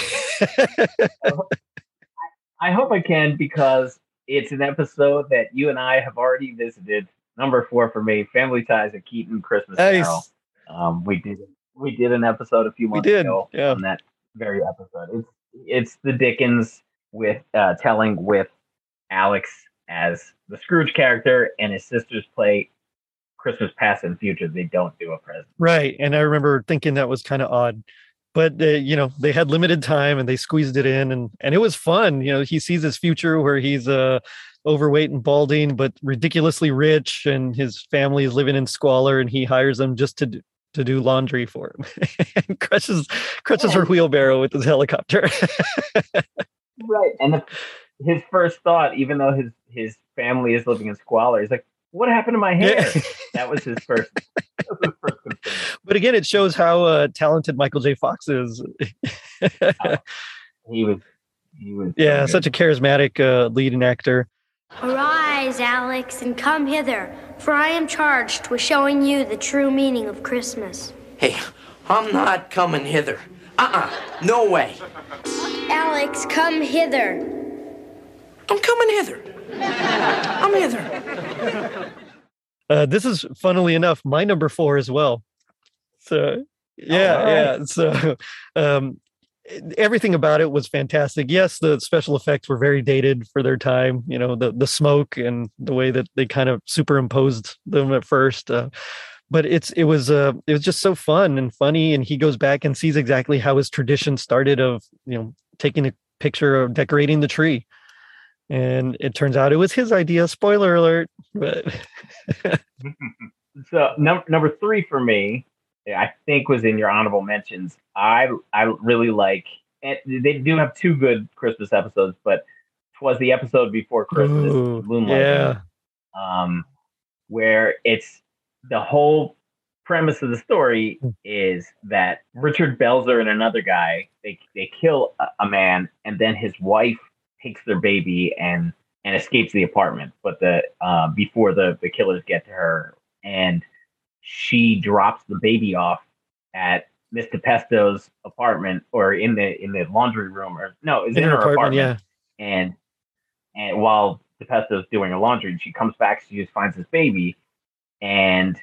I hope I can, because it's an episode that you and I have already visited. Number four for me, Family Ties at Keaton Christmas nice. Carol. Um, we did we did an episode a few months we did, ago yeah. on that very episode. It's it's the Dickens with uh, telling with Alex as the Scrooge character and his sisters play Christmas past and future. They don't do a present. Right, and I remember thinking that was kind of odd. But, uh, you know, they had limited time and they squeezed it in and, and it was fun. You know, he sees his future where he's uh, overweight and balding, but ridiculously rich. And his family is living in squalor and he hires them just to do, to do laundry for him and crushes, crushes yeah. her wheelbarrow with his helicopter. Right. And the, his first thought, even though his, his family is living in squalor, he's like, what happened to my hair? Yeah. That was his first. But again, it shows how uh, talented Michael J. Fox is. uh, he was, he was. Yeah, such a charismatic uh, lead and actor. Arise, Alex, and come hither, for I am charged with showing you the true meaning of Christmas. Hey, I'm not coming hither. Uh-uh, no way. Alex, come hither. I'm coming hither. I'm hither. Uh, this is, funnily enough, my number four as well. So, yeah, right. yeah. So, um, everything about it was fantastic. Yes, the special effects were very dated for their time. You know, the the smoke and the way that they kind of superimposed them at first. Uh, but it's it was uh, it was just so fun and funny. And he goes back and sees exactly how his tradition started of, you know, taking a picture of decorating the tree. And it turns out it was his idea. Spoiler alert. But so num- number three for me, I think was in your honorable mentions. I I really like, and they do have two good Christmas episodes, but twas the episode before Christmas, Ooh, Moonlighting, yeah. um, where it's the whole premise of the story is that Richard Belzer and another guy, they they kill a, a man and then his wife takes their baby and, and escapes the apartment, but the uh, before the, the killers get to her, and she drops the baby off at Mister Pesto's apartment or in the in the laundry room or no, it's in, in her apartment, apartment yeah. and and while DePesto's doing her laundry, she comes back, she just finds this baby, and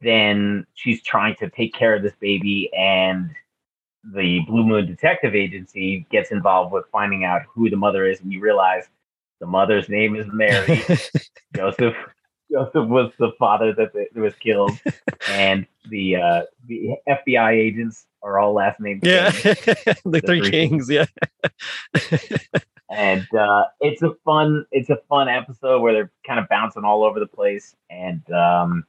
then she's trying to take care of this baby and. The Blue Moon Detective Agency gets involved with finding out who the mother is, and you realize the mother's name is Mary. Joseph Joseph was the father that, the, that was killed, and the uh, the F B I agents are all last names. Yeah, the, the three, three kings. kings. Yeah, and uh, it's a fun it's a fun episode where they're kind of bouncing all over the place, and um,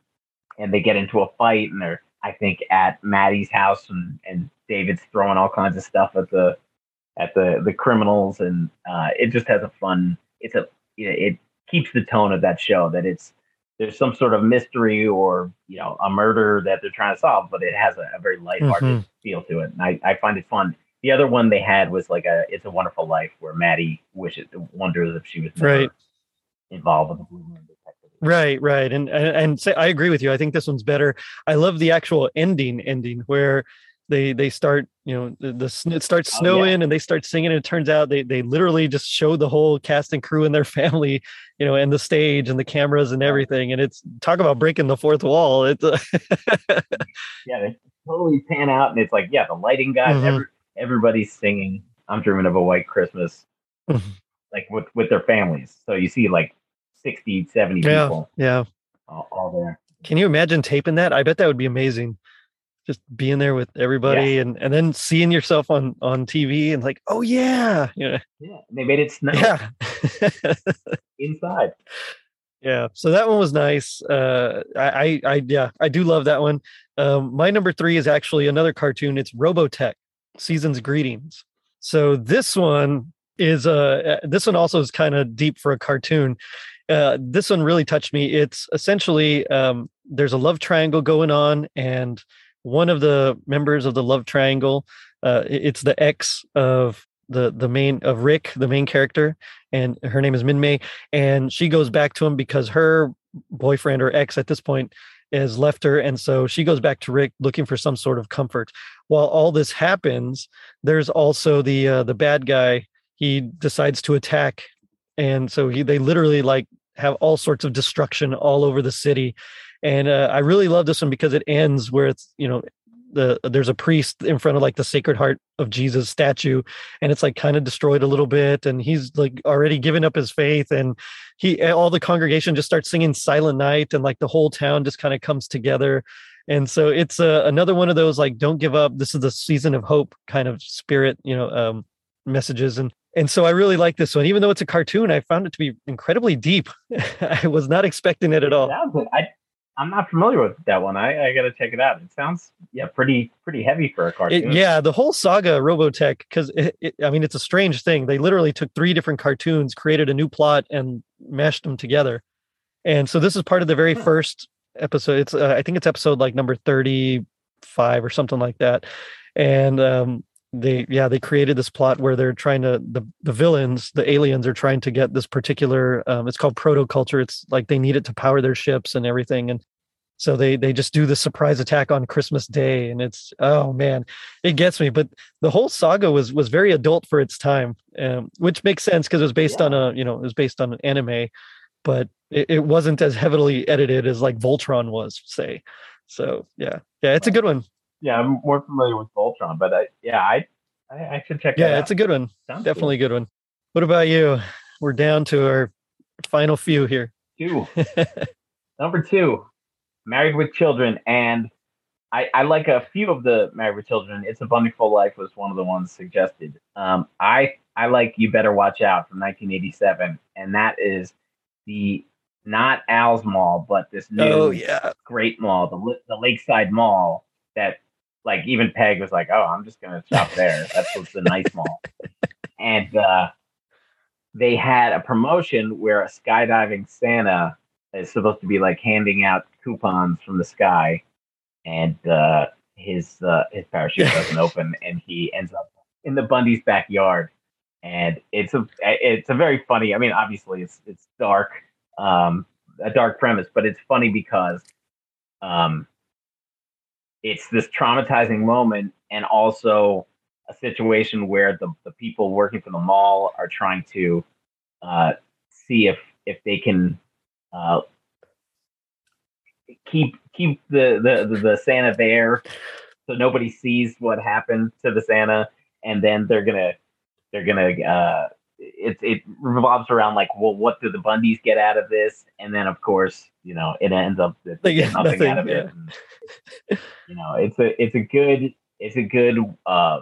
and they get into a fight, and they're I think, at Maddie's house, and, and David's throwing all kinds of stuff at the at the, the criminals, and uh, it just has a fun. It's a it keeps the tone of that show, that it's there's some sort of mystery or you know a murder that they're trying to solve, but it has a, a very lighthearted mm-hmm. feel to it, and I, I find it fun. The other one they had was like a It's a Wonderful Life, where Maddie wishes wonders if she was right. involved with the Blue Moon Detective. Right, right, and and, and say, I agree with you. I think this one's better. I love the actual ending ending where they they start you know the, the it starts snowing oh, yeah. and they start singing, and it turns out they they literally just show the whole cast and crew and their family, you know, and the stage and the cameras and everything, and it's talk about breaking the fourth wall. It's uh, yeah, they totally pan out, and it's like yeah, the lighting guys. Mm-hmm. every, Everybody's singing "I'm Dreaming of a White Christmas," like with, with their families. So you see like sixty, seventy yeah, people. Yeah. All, all there. Can you imagine taping that? I bet that would be amazing. Just being there with everybody yeah. and, and then seeing yourself on, on T V and like, oh yeah. You know. Yeah. They made it snow. Yeah. Inside. Yeah. So that one was nice. Uh, I, I, I, yeah, I do love that one. Um, my number three is actually another cartoon. It's Robotech. Season's Greetings. So this one is uh this one also is kind of deep for a cartoon. Uh, this one really touched me. It's essentially um, there's a love triangle going on, and one of the members of the love triangle, uh, it's the ex of the the main of Rick, the main character, and her name is Min May, and she goes back to him because her boyfriend or ex at this point has left her, and so she goes back to Rick looking for some sort of comfort. While all this happens, there's also the uh, the bad guy. He decides to attack, and so he, they literally like have all sorts of destruction all over the city. And uh, I really love this one because it ends where it's you know the there's a priest in front of like the Sacred Heart of Jesus statue, and it's like kind of destroyed a little bit, and he's like already given up his faith, and he all the congregation just starts singing Silent Night, and like the whole town just kind of comes together. And so it's uh, another one of those like don't give up, this is the season of hope kind of spirit, you know, um messages. And and so I really like this one, even though it's a cartoon. I found it to be incredibly deep. I was not expecting it at all. I- I'm not familiar with that one. I, I got to check it out. It sounds, yeah, pretty, pretty heavy for a cartoon. It, yeah, the whole saga Robotech, because I mean, it's a strange thing. They literally took three different cartoons, created a new plot, and mashed them together. And so this is part of the very huh. first episode. It's, uh, I think it's episode like number thirty-five or something like that. And um, they, yeah, they created this plot where they're trying to the the villains, the aliens, are trying to get this particular. Um, it's called protoculture. It's like they need it to power their ships and everything. And so they they just do the surprise attack on Christmas Day, and it's oh man, it gets me. But the whole saga was was very adult for its time, um, which makes sense because it was based yeah. on a you know it was based on an anime, but it, it wasn't as heavily edited as like Voltron was, say. So yeah, yeah, it's a good one. Yeah, I'm more familiar with Voltron, but I, yeah, I I, I should check. Yeah, that out. It's a good one. Sounds Definitely good. a good one. What about you? We're down to our final few here. Two. Number two. Married with Children, and I, I like a few of the Married with Children. It's a Wonderful Life was one of the ones suggested. Um, I I like You Better Watch Out from nineteen eighty-seven, and that is the not Al's Mall, but this new oh, yeah. great mall, the the Lakeside Mall that like even Peg was like, oh, I'm just gonna shop there. That's what's the nice mall. And uh, they had a promotion where a skydiving Santa is supposed to be like handing out coupons from the sky, and uh, his uh, his parachute doesn't open, and he ends up in the Bundy's backyard. And it's a it's a very funny. I mean, obviously, it's it's dark, um, a dark premise, but it's funny because um, it's this traumatizing moment, and also a situation where the the people working for the mall are trying to uh, see if if they can. Uh, keep keep the, the, the Santa there so nobody sees what happened to the Santa, and then they're gonna they're gonna uh, it it revolves around like, well, what do the Bundys get out of this? And then of course, you know, it ends up that they get nothing, nothing out of yeah. it. And, you know, it's a it's a good it's a good uh,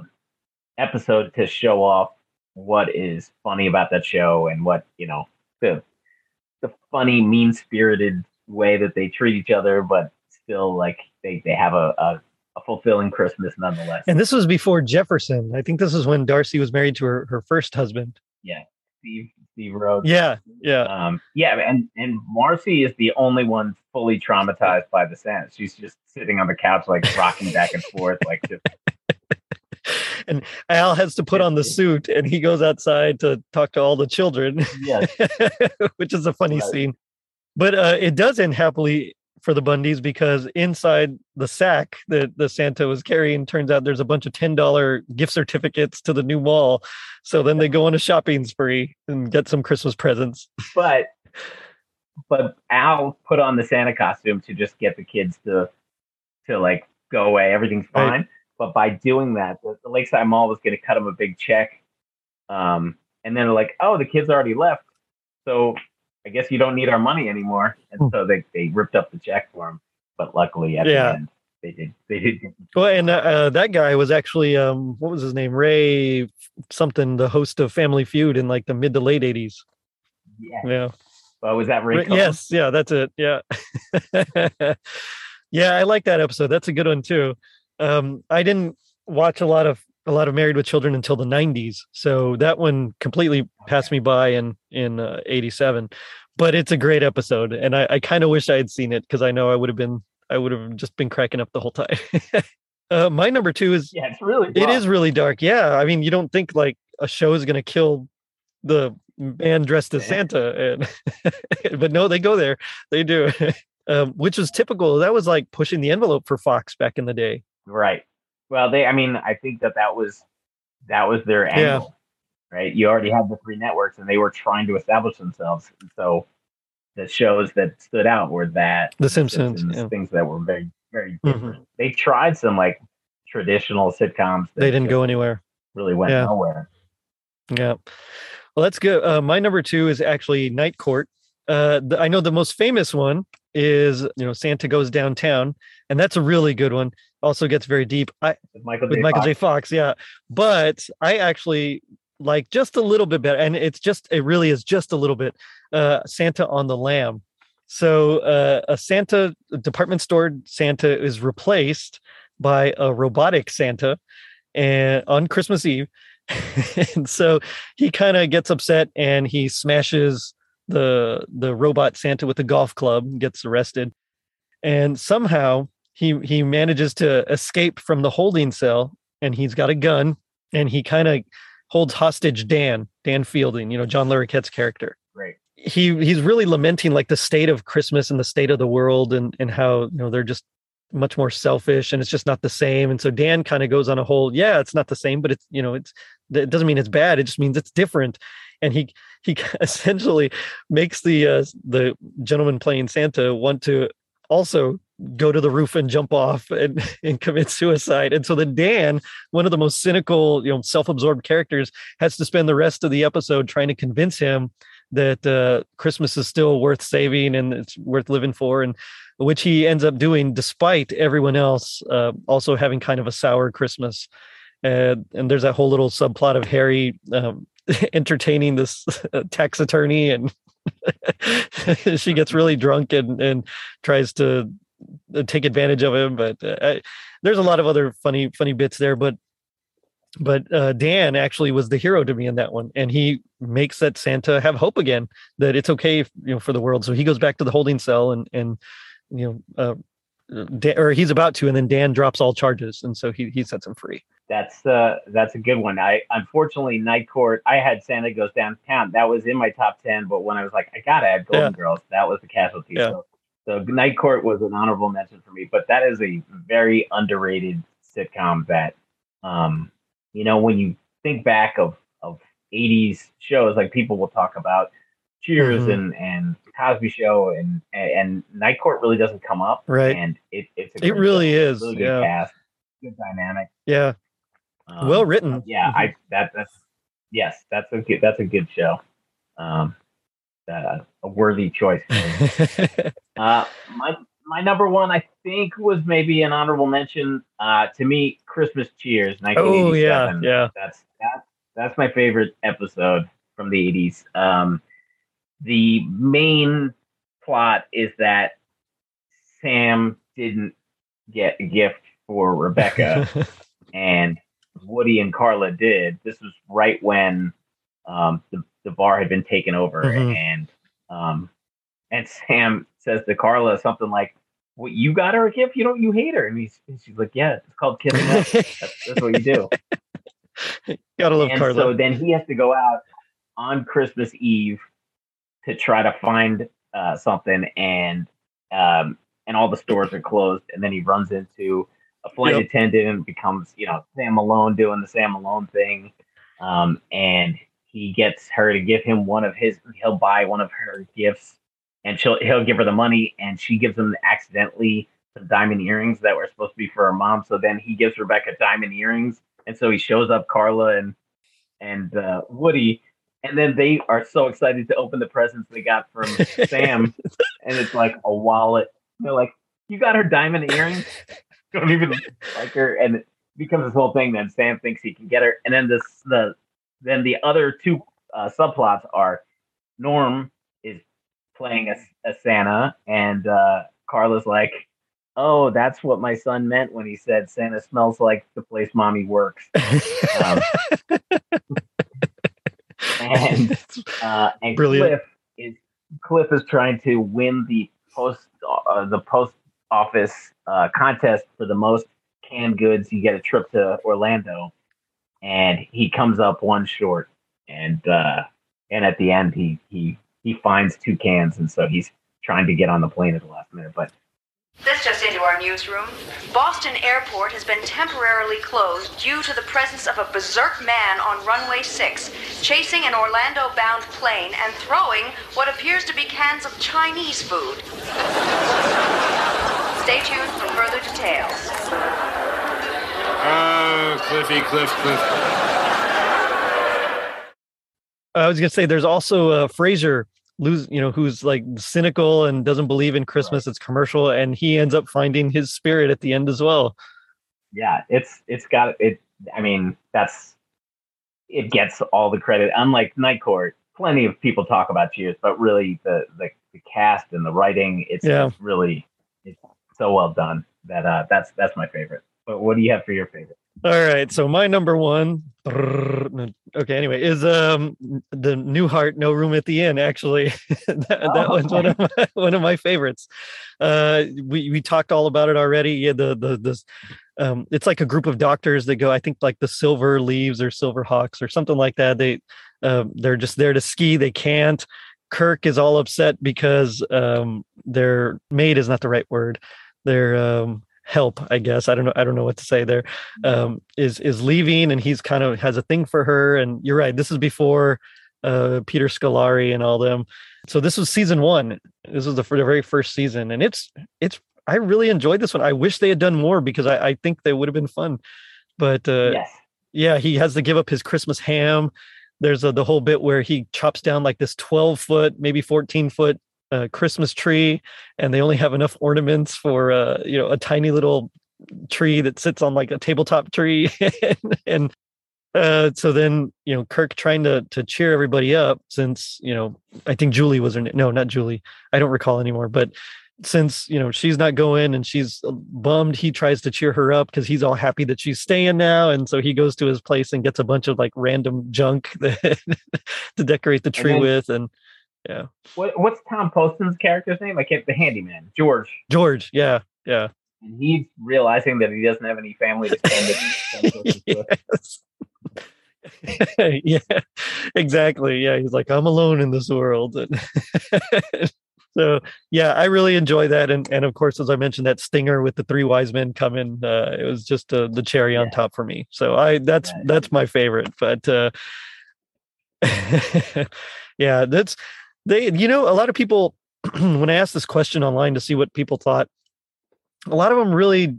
episode to show off what is funny about that show, and what, you know, the the funny, mean-spirited way that they treat each other, but still like they, they have a, a, a fulfilling Christmas nonetheless. And this was before Jefferson. I think this is when Darcy was married to her, her first husband. Yeah. Steve, Steve Rhodes. Yeah. Yeah. Um, yeah. And, and Marcy is the only one fully traumatized by the Santa. She's just sitting on the couch, like rocking back and forth. Like, just. And Al has to put on the suit and he goes outside to talk to all the children, yes. Which is a funny right. scene. But uh, it does end happily for the Bundys, because inside the sack that the Santa was carrying, turns out there's a bunch of ten dollar gift certificates to the new mall. So then they go on a shopping spree and get some Christmas presents. But but Al put on the Santa costume to just get the kids to, to like, go away. Everything's fine. Right. But by doing that, the, the Lakeside Mall was going to cut them a big check. Um, and then they're like, oh, the kids already left. So I guess you don't need our money anymore. And hmm. so they, they ripped up the check for him. But luckily, at yeah. the end, they did. They did. Well, and uh, that guy was actually, um, what was his name? Ray something, the host of Family Feud in like the mid to late eighties. Yeah. Yeah. Well, was that Ray? Ray yes. Yeah, that's it. Yeah. Yeah, I like that episode. That's a good one, too. Um, I didn't watch a lot of a lot of Married with Children until the nineties, so that one completely passed me by in in uh, eighty-seven. But it's a great episode, and I, I kind of wish I had seen it, because I know I would have been I would have just been cracking up the whole time. uh, my number two is yeah, it's really dark. It is really dark. Yeah, I mean, you don't think like a show is going to kill the man dressed as Santa, and but no, they go there. They do, um, which was typical. That was like pushing the envelope for Fox back in the day. Right. Well, they, I mean, I think that that was, that was their angle, yeah. right? You already had the three networks and they were trying to establish themselves. And so the shows that stood out were that The Simpsons, Simpsons yeah. things that were very, very different. Mm-hmm. They tried some like traditional sitcoms. That they didn't go anywhere. Really went yeah. nowhere. Yeah. Well, that's good. Uh, my number two is actually Night Court. Uh, the, I know the most famous one is, you know, Santa Goes Downtown, and that's a really good one. Also gets very deep. I with Michael J. With Michael Fox. J. Fox, yeah. But I actually like just a little bit better, and it's just it really is just a little bit uh, Santa on the Lam. So uh, a Santa a department store Santa is replaced by a robotic Santa, and on Christmas Eve, and so he kind of gets upset and he smashes the the robot Santa with a golf club, gets arrested, and somehow he he manages to escape from the holding cell, and he's got a gun, and he kind of holds hostage Dan Dan Fielding, you know, John Larroquette's character. Right. He he's really lamenting like the state of Christmas and the state of the world, and and how, you know, they're just much more selfish and it's just not the same. And so Dan kind of goes on a whole, yeah, it's not the same, but it's, you know, it's it doesn't mean it's bad. It just means it's different. And he he essentially makes the uh, the gentleman playing Santa want to also go to the roof and jump off and, and commit suicide. And so then Dan, one of the most cynical, you know, self-absorbed characters, has to spend the rest of the episode trying to convince him that uh, Christmas is still worth saving and it's worth living for, and which he ends up doing despite everyone else uh, also having kind of a sour Christmas. Uh, and there's that whole little subplot of Harry um, entertaining this uh, tax attorney, and she gets really drunk and, and tries to take advantage of him. But uh, I, there's a lot of other funny, funny bits there. But but uh, Dan actually was the hero to me in that one. And he makes that Santa have hope again, that it's okay, if, you know, for the world. So he goes back to the holding cell and, and you know, uh, Dan, or he's about to. And then Dan drops all charges. And so he, he sets him free. That's uh, that's a good one. I unfortunately Night Court. I had Santa Goes Downtown. That was in my top ten, but when I was like, I gotta have Golden yeah. Girls. That was the casualty. Yeah. So, so Night Court was an honorable mention for me. But that is a very underrated sitcom that, um, you know, when you think back of of eighties shows, like people will talk about Cheers mm-hmm. and and Cosby Show, and, and and Night Court really doesn't come up. Right, and it it's a it really show. Is really good yeah. cast, good dynamic. Yeah. Um, well written. Yeah, I that that's yes, that's a good that's a good show. Um, uh, a worthy choice. uh, my my number one, I think, was maybe an honorable mention. Uh, to me, Christmas Cheers, nineteen eighty-seven. Oh yeah, yeah. That's that, that's my favorite episode from the eighties. Um, the main plot is that Sam didn't get a gift for Rebecca, and Woody and Carla did. This was right when um, the, the bar had been taken over, mm-hmm. and um, and Sam says to Carla something like, "What, you got her a gift? You don't? You hate her?" And he's, she's like, "Yeah, it's called kissing up. That's, that's what you do." Gotta love and Carla. So then he has to go out on Christmas Eve to try to find uh, something, and um, and all the stores are closed. And then he runs into a flight yep. attendant and becomes, you know, Sam Malone doing the Sam Malone thing. Um, and he gets her to give him one of his. He'll buy one of her gifts, and she'll he'll give her the money, and she gives him accidentally some diamond earrings that were supposed to be for her mom. So then he gives Rebecca diamond earrings. And so he shows up Carla and and uh, Woody, and then they are so excited to open the presents they got from Sam, and it's like a wallet. And they're like, "You got her diamond earrings? Don't even like her." And it becomes this whole thing. Then Sam thinks he can get her, and then this the then the other two uh, subplots are Norm is playing a, a Santa, and uh, Carla's like, "Oh, that's what my son meant when he said Santa smells like the place mommy works." Um, and uh, and Cliff is Cliff is trying to win the post uh, the post office uh, contest for the most canned goods. You get a trip to Orlando, and he comes up one short. And uh, and at the end, he he he finds two cans, and so he's trying to get on the plane at the last minute, but. This just into our newsroom. Boston Airport has been temporarily closed due to the presence of a berserk man on runway six, chasing an Orlando-bound plane and throwing what appears to be cans of Chinese food. Stay tuned for further details. Oh, Cliffy, Cliff, Cliff. I was going to say, there's also uh, Fraser... Lose, you know, who's like cynical and doesn't believe in Christmas. Right. It's commercial, and he ends up finding his spirit at the end as well. Yeah, it's it's got it. I mean, that's it gets all the credit. Unlike Night Court, plenty of people talk about Cheers, but really the the, the cast and the writing, it's yeah. really it's so well done that uh, that's that's my favorite. But what do you have for your favorite? All right, so my number one, okay, anyway, is um the Newhart No Room at the Inn. Actually, that, oh, that one's one of my, one of my favorites. Uh, we we talked all about it already. Yeah, the the this, um, it's like a group of doctors that go. I think like the Silver Leaves or Silver Hawks or something like that. They um, they're just there to ski. They can't. Kirk is all upset because um, their maid is not the right word. They're um. help, I guess. I don't know. I don't know what to say there. Um, is is leaving, and he's kind of has a thing for her. And you're right. This is before uh, Peter Scolari and all them. So this was season one. This was the, the very first season, and it's it's. I really enjoyed this one. I wish they had done more because I, I think they would have been fun. But uh, yes. yeah, he has to give up his Christmas ham. There's a, the whole bit where he chops down like this twelve foot, maybe fourteen foot. A Christmas tree, and they only have enough ornaments for uh you know a tiny little tree that sits on like a tabletop tree. and, and uh so then you know Kirk trying to to cheer everybody up, since you know I think Julie was her name. No, not Julie, I don't recall anymore, but since you know she's not going and she's bummed, he tries to cheer her up because he's all happy that she's staying now. And so he goes to his place and gets a bunch of like random junk that, to decorate the tree and then- with and Yeah. What what's Tom Poston's character's name? I can't. The handyman, George. George. Yeah. Yeah. And he's realizing that he doesn't have any family to spend it. Yes. Yeah. Exactly. Yeah. He's like, I'm alone in this world. So yeah, I really enjoy that, and and of course, as I mentioned, that stinger with the three wise men coming. Uh, it was just uh, the cherry yeah. on top for me. So I that's yeah. that's my favorite. But uh, yeah, that's. They, you know, a lot of people, when I asked this question online to see what people thought, a lot of them really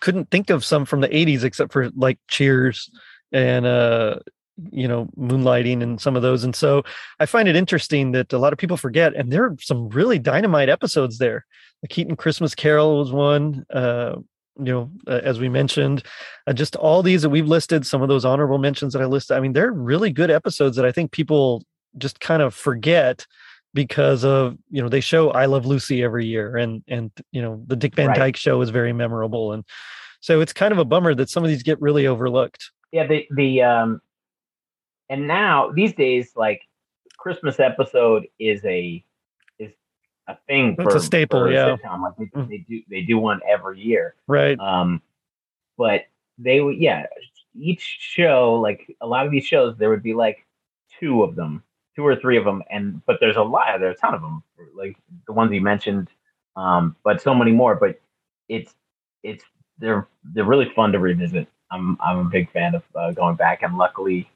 couldn't think of some from the eighties, except for like Cheers and, uh, you know, Moonlighting and some of those. And so I find it interesting that a lot of people forget. And there are some really dynamite episodes there. The Keaton Christmas Carol was one, uh, you know, uh, as we mentioned, uh, just all these that we've listed, some of those honorable mentions that I listed. I mean, they're really good episodes that I think people just kind of forget because of, you know, they show I Love Lucy every year, and and you know, the Dick Van right. Dyke Show is very memorable, and so it's kind of a bummer that some of these get really overlooked. Yeah, the the um, and now these days, like, Christmas episode is a is a thing. It's for, a staple, for yeah. sitcom. Like, they, mm-hmm. they do they do one every year, right? Um, but they yeah, each show, like a lot of these shows, there would be like two of them. Two or three of them, and but there's a lot, there's a ton of them, like the ones you mentioned, um, but so many more. But it's it's they're they're really fun to revisit. I'm I'm a big fan of uh, going back, and luckily,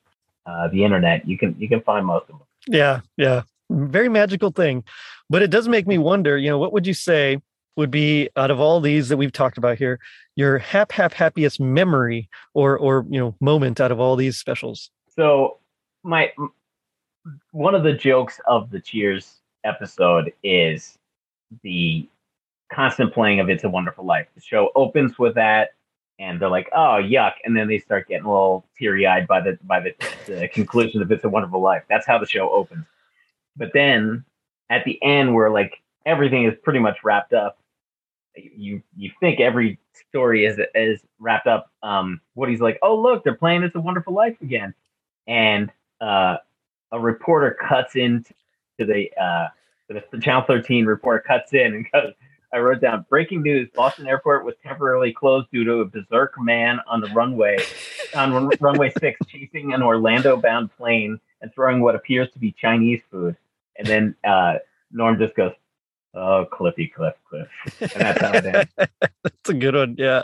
uh, the internet you can you can find most of them. Yeah, yeah, very magical thing. But it does make me wonder, you know, what would you say would be, out of all these that we've talked about here, your hap hap happiest memory or or you know moment out of all these specials? So my. One of the jokes of the Cheers episode is the constant playing of It's a Wonderful Life. The show opens with that, and they're like, oh, yuck. And then they start getting a little teary-eyed by the by the, the conclusion of It's a Wonderful Life. That's how the show opens. But then at the end, where like everything is pretty much wrapped up, you you think every story is is wrapped up. Um, Woody's like, oh, look, they're playing It's a Wonderful Life again. And uh a reporter cuts in to the, uh, the Channel thirteen reporter cuts in and goes, I wrote down, breaking news, Boston Airport was temporarily closed due to a berserk man on the runway, on runway six, chasing an Orlando-bound plane and throwing what appears to be Chinese food. And then uh, Norm just goes, oh, Cliffy, Cliff, Cliff. And that's how it ends. That's a good one, yeah.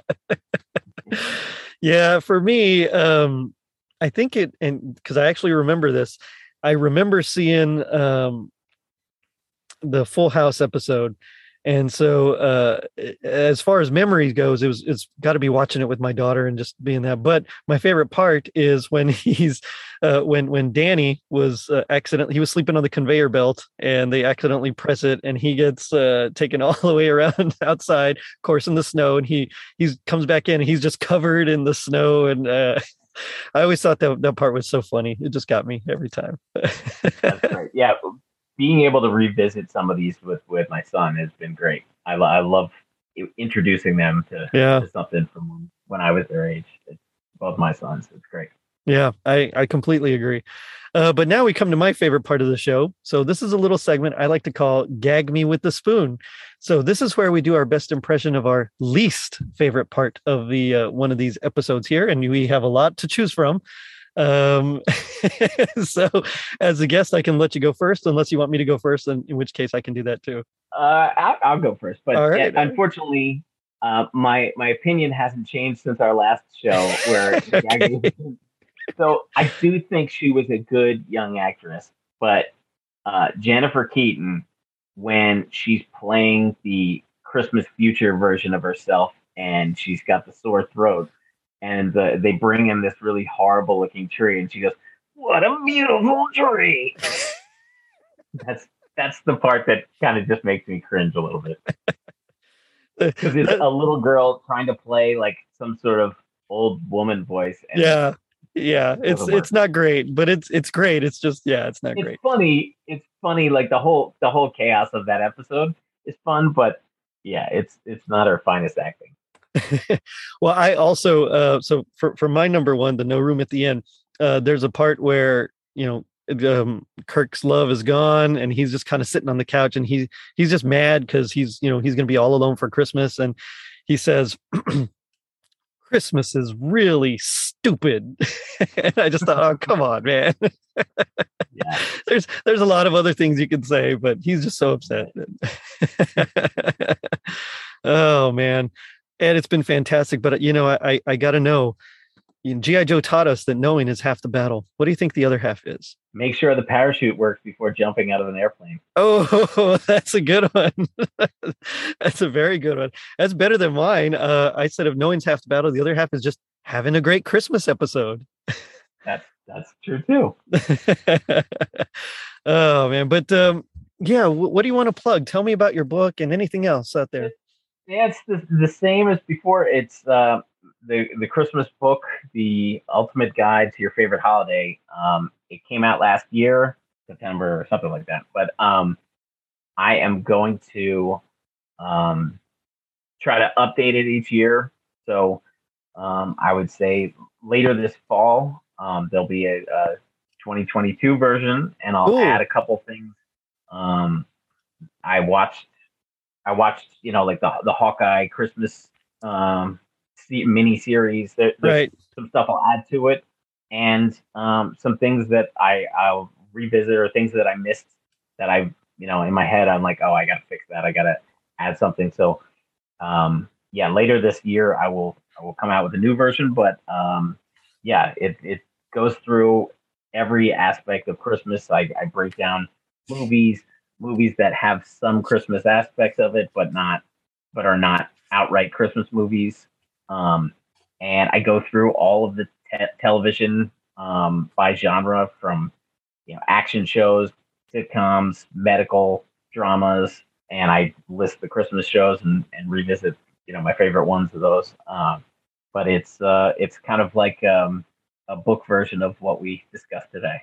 Yeah, for me, um, I think it, and because I actually remember this, I remember seeing um, the Full House episode. And so uh, as far as memories goes, it was, it's got to be watching it with my daughter and just being that. But my favorite part is when he's uh, when when Danny was uh, accidentally he was sleeping on the conveyor belt, and they accidentally press it, and he gets uh, taken all the way around outside, of course, in the snow. And he he's comes back in, and he's just covered in the snow. And uh, I always thought that that part was so funny. It just got me every time. That's right. Yeah. Being able to revisit some of these with, with my son has been great. I, lo- I love introducing them to, yeah. to something from when I was their age. It's both my sons. It's great. Yeah, I, I completely agree. Uh, but now we come to my favorite part of the show. So this is a little segment I like to call Gag Me with the Spoon. So this is where we do our best impression of our least favorite part of the uh, one of these episodes here. And we have a lot to choose from. Um, so as a guest, I can let you go first, unless you want me to go first, and in which case I can do that too. Uh, I'll, I'll go first. But right, yeah, unfortunately, uh, my, my opinion hasn't changed since our last show. Where okay. Gag Me. So I do think she was a good young actress, but uh, Jennifer Keaton, when she's playing the Christmas future version of herself, and she's got the sore throat, and uh, they bring in this really horrible looking tree, and she goes, "What a beautiful tree!" that's that's the part that kind of just makes me cringe a little bit, because it's a little girl trying to play like some sort of old woman voice. And yeah. Yeah, it's it's not great, but it's it's great. It's just yeah, it's not it's great. It's funny. It's funny. Like the whole the whole chaos of that episode is fun, but yeah, it's it's not our finest acting. Well, I also uh, so for for my number one, the no room at the end. Uh, there's a part where you know. Um, Kirk's love is gone, and he's just kind of sitting on the couch, and he he's just mad because he's you know he's going to be all alone for Christmas, and he says, Christmas is really stupid. And I just thought, oh, come on, man. Yeah. There's there's a lot of other things you can say, but he's just so upset. Oh, man. And it's been fantastic. But, you know, I, I got to know, you know, G I. Joe taught us that knowing is half the battle. What do you think the other half is? Make sure the parachute works before jumping out of an airplane. Oh, that's a good one. That's a very good one. That's better than mine. Uh, I said, if knowing's half the battle, the other half is just having a great Christmas episode. That's that's true too. Oh man, but um, yeah, w- what do you want to plug? Tell me about your book and anything else out there. Yeah, it's the, the same as before. It's uh, the the Christmas book, the ultimate guide to your favorite holiday. Um, it came out last year. September or something like that. But um, I am going to um, try to update it each year. So um, I would say later this fall, um, there'll be a, a twenty twenty-two version, and I'll Ooh. add a couple things. Um, I watched, I watched, you know, like the the Hawkeye Christmas um, mini series. There, there's right. some stuff I'll add to it, and um, some things that I I'll revisit, or things that I missed that I, you know, in my head I'm like, oh, I gotta fix that. I gotta add something. So, um, yeah, later this year I will I will come out with a new version. But um, yeah, it it goes through every aspect of Christmas. I, I break down movies. Movies that have some Christmas aspects of it, but not, but are not outright Christmas movies. Um, and I go through all of the te- television um, by genre, from you know action shows, sitcoms, medical dramas, and I list the Christmas shows and, and revisit you know my favorite ones of those. Um, but it's uh, it's kind of like um, a book version of what we discussed today.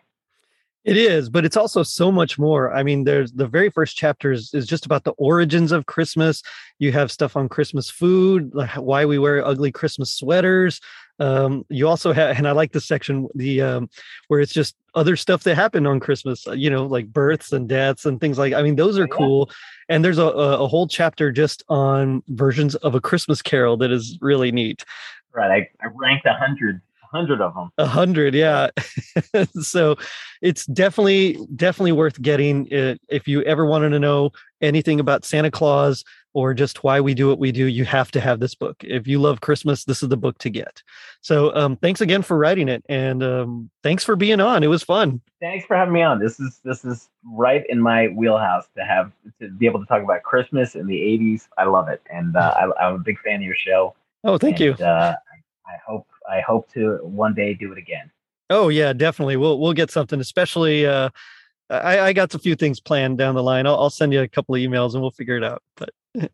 It is, but it's also so much more. I mean, there's the very first chapter is, is just about the origins of Christmas. You have stuff on Christmas food, like why we wear ugly Christmas sweaters. Um, you also have, and I like this section, the um, where it's just other stuff that happened on Christmas, you know, like births and deaths and things like, I mean, those are cool. And there's a, a whole chapter just on versions of A Christmas Carol that is really neat. Right. I, I ranked a hundred. hundred of them. A hundred, yeah. So it's definitely, definitely worth getting it. If you ever wanted to know anything about Santa Claus or just why we do what we do, you have to have this book. If you love Christmas, this is the book to get. So um, thanks again for writing it, and um, thanks for being on. It was fun. Thanks for having me on. This is this is right in my wheelhouse to have to be able to talk about Christmas in the eighties. I love it, and uh, I, I'm a big fan of your show. Oh, thank and, you. Uh, I, I hope. I hope to one day do it again. Oh yeah, definitely. We'll we'll get something. Especially, uh, I, I got a few things planned down the line. I'll, I'll send you a couple of emails and we'll figure it out. But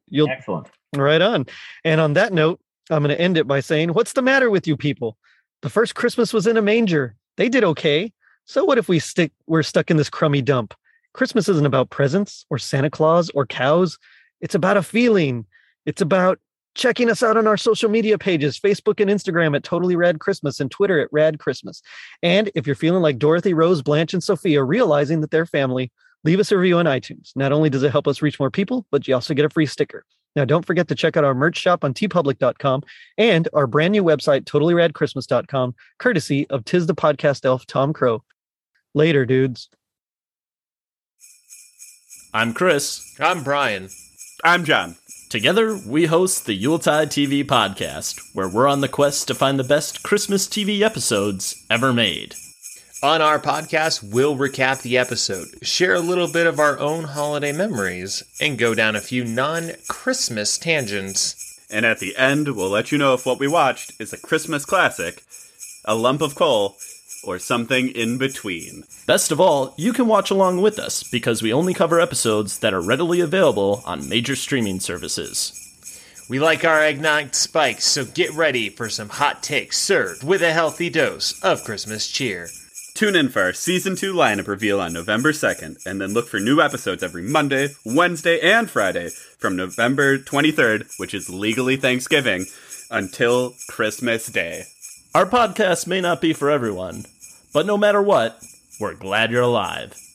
you'll excellent. Right on. And on that note, I'm going to end it by saying, "What's the matter with you people? The first Christmas was in a manger. They did okay. So what if we stick? We're stuck in this crummy dump. Christmas isn't about presents or Santa Claus or cows. It's about a feeling. It's about." Checking us out on our social media pages, Facebook and Instagram at Totally Rad Christmas and Twitter at Rad Christmas. And if you're feeling like Dorothy, Rose, Blanche, and Sophia, realizing that they're family, leave us a review on iTunes. Not only does it help us reach more people, but you also get a free sticker. Now, don't forget to check out our merch shop on tee public dot com and our brand new website, totally rad christmas dot com, courtesy of Tiz the Podcast Elf, Tom Crow. Later, dudes. I'm Chris. I'm Brian. I'm John. Together, we host the Yuletide T V podcast, where we're on the quest to find the best Christmas T V episodes ever made. On our podcast, we'll recap the episode, share a little bit of our own holiday memories, and go down a few non-Christmas tangents. And at the end, we'll let you know if what we watched is a Christmas classic, a lump of coal, or something in between. Best of all, you can watch along with us because we only cover episodes that are readily available on major streaming services. We like our eggnog spikes, so get ready for some hot takes served with a healthy dose of Christmas cheer. Tune in for our Season two lineup reveal on November second, and then look for new episodes every Monday, Wednesday, and Friday from November twenty-third, which is legally Thanksgiving, until Christmas Day. Our podcast may not be for everyone, but no matter what, we're glad you're alive.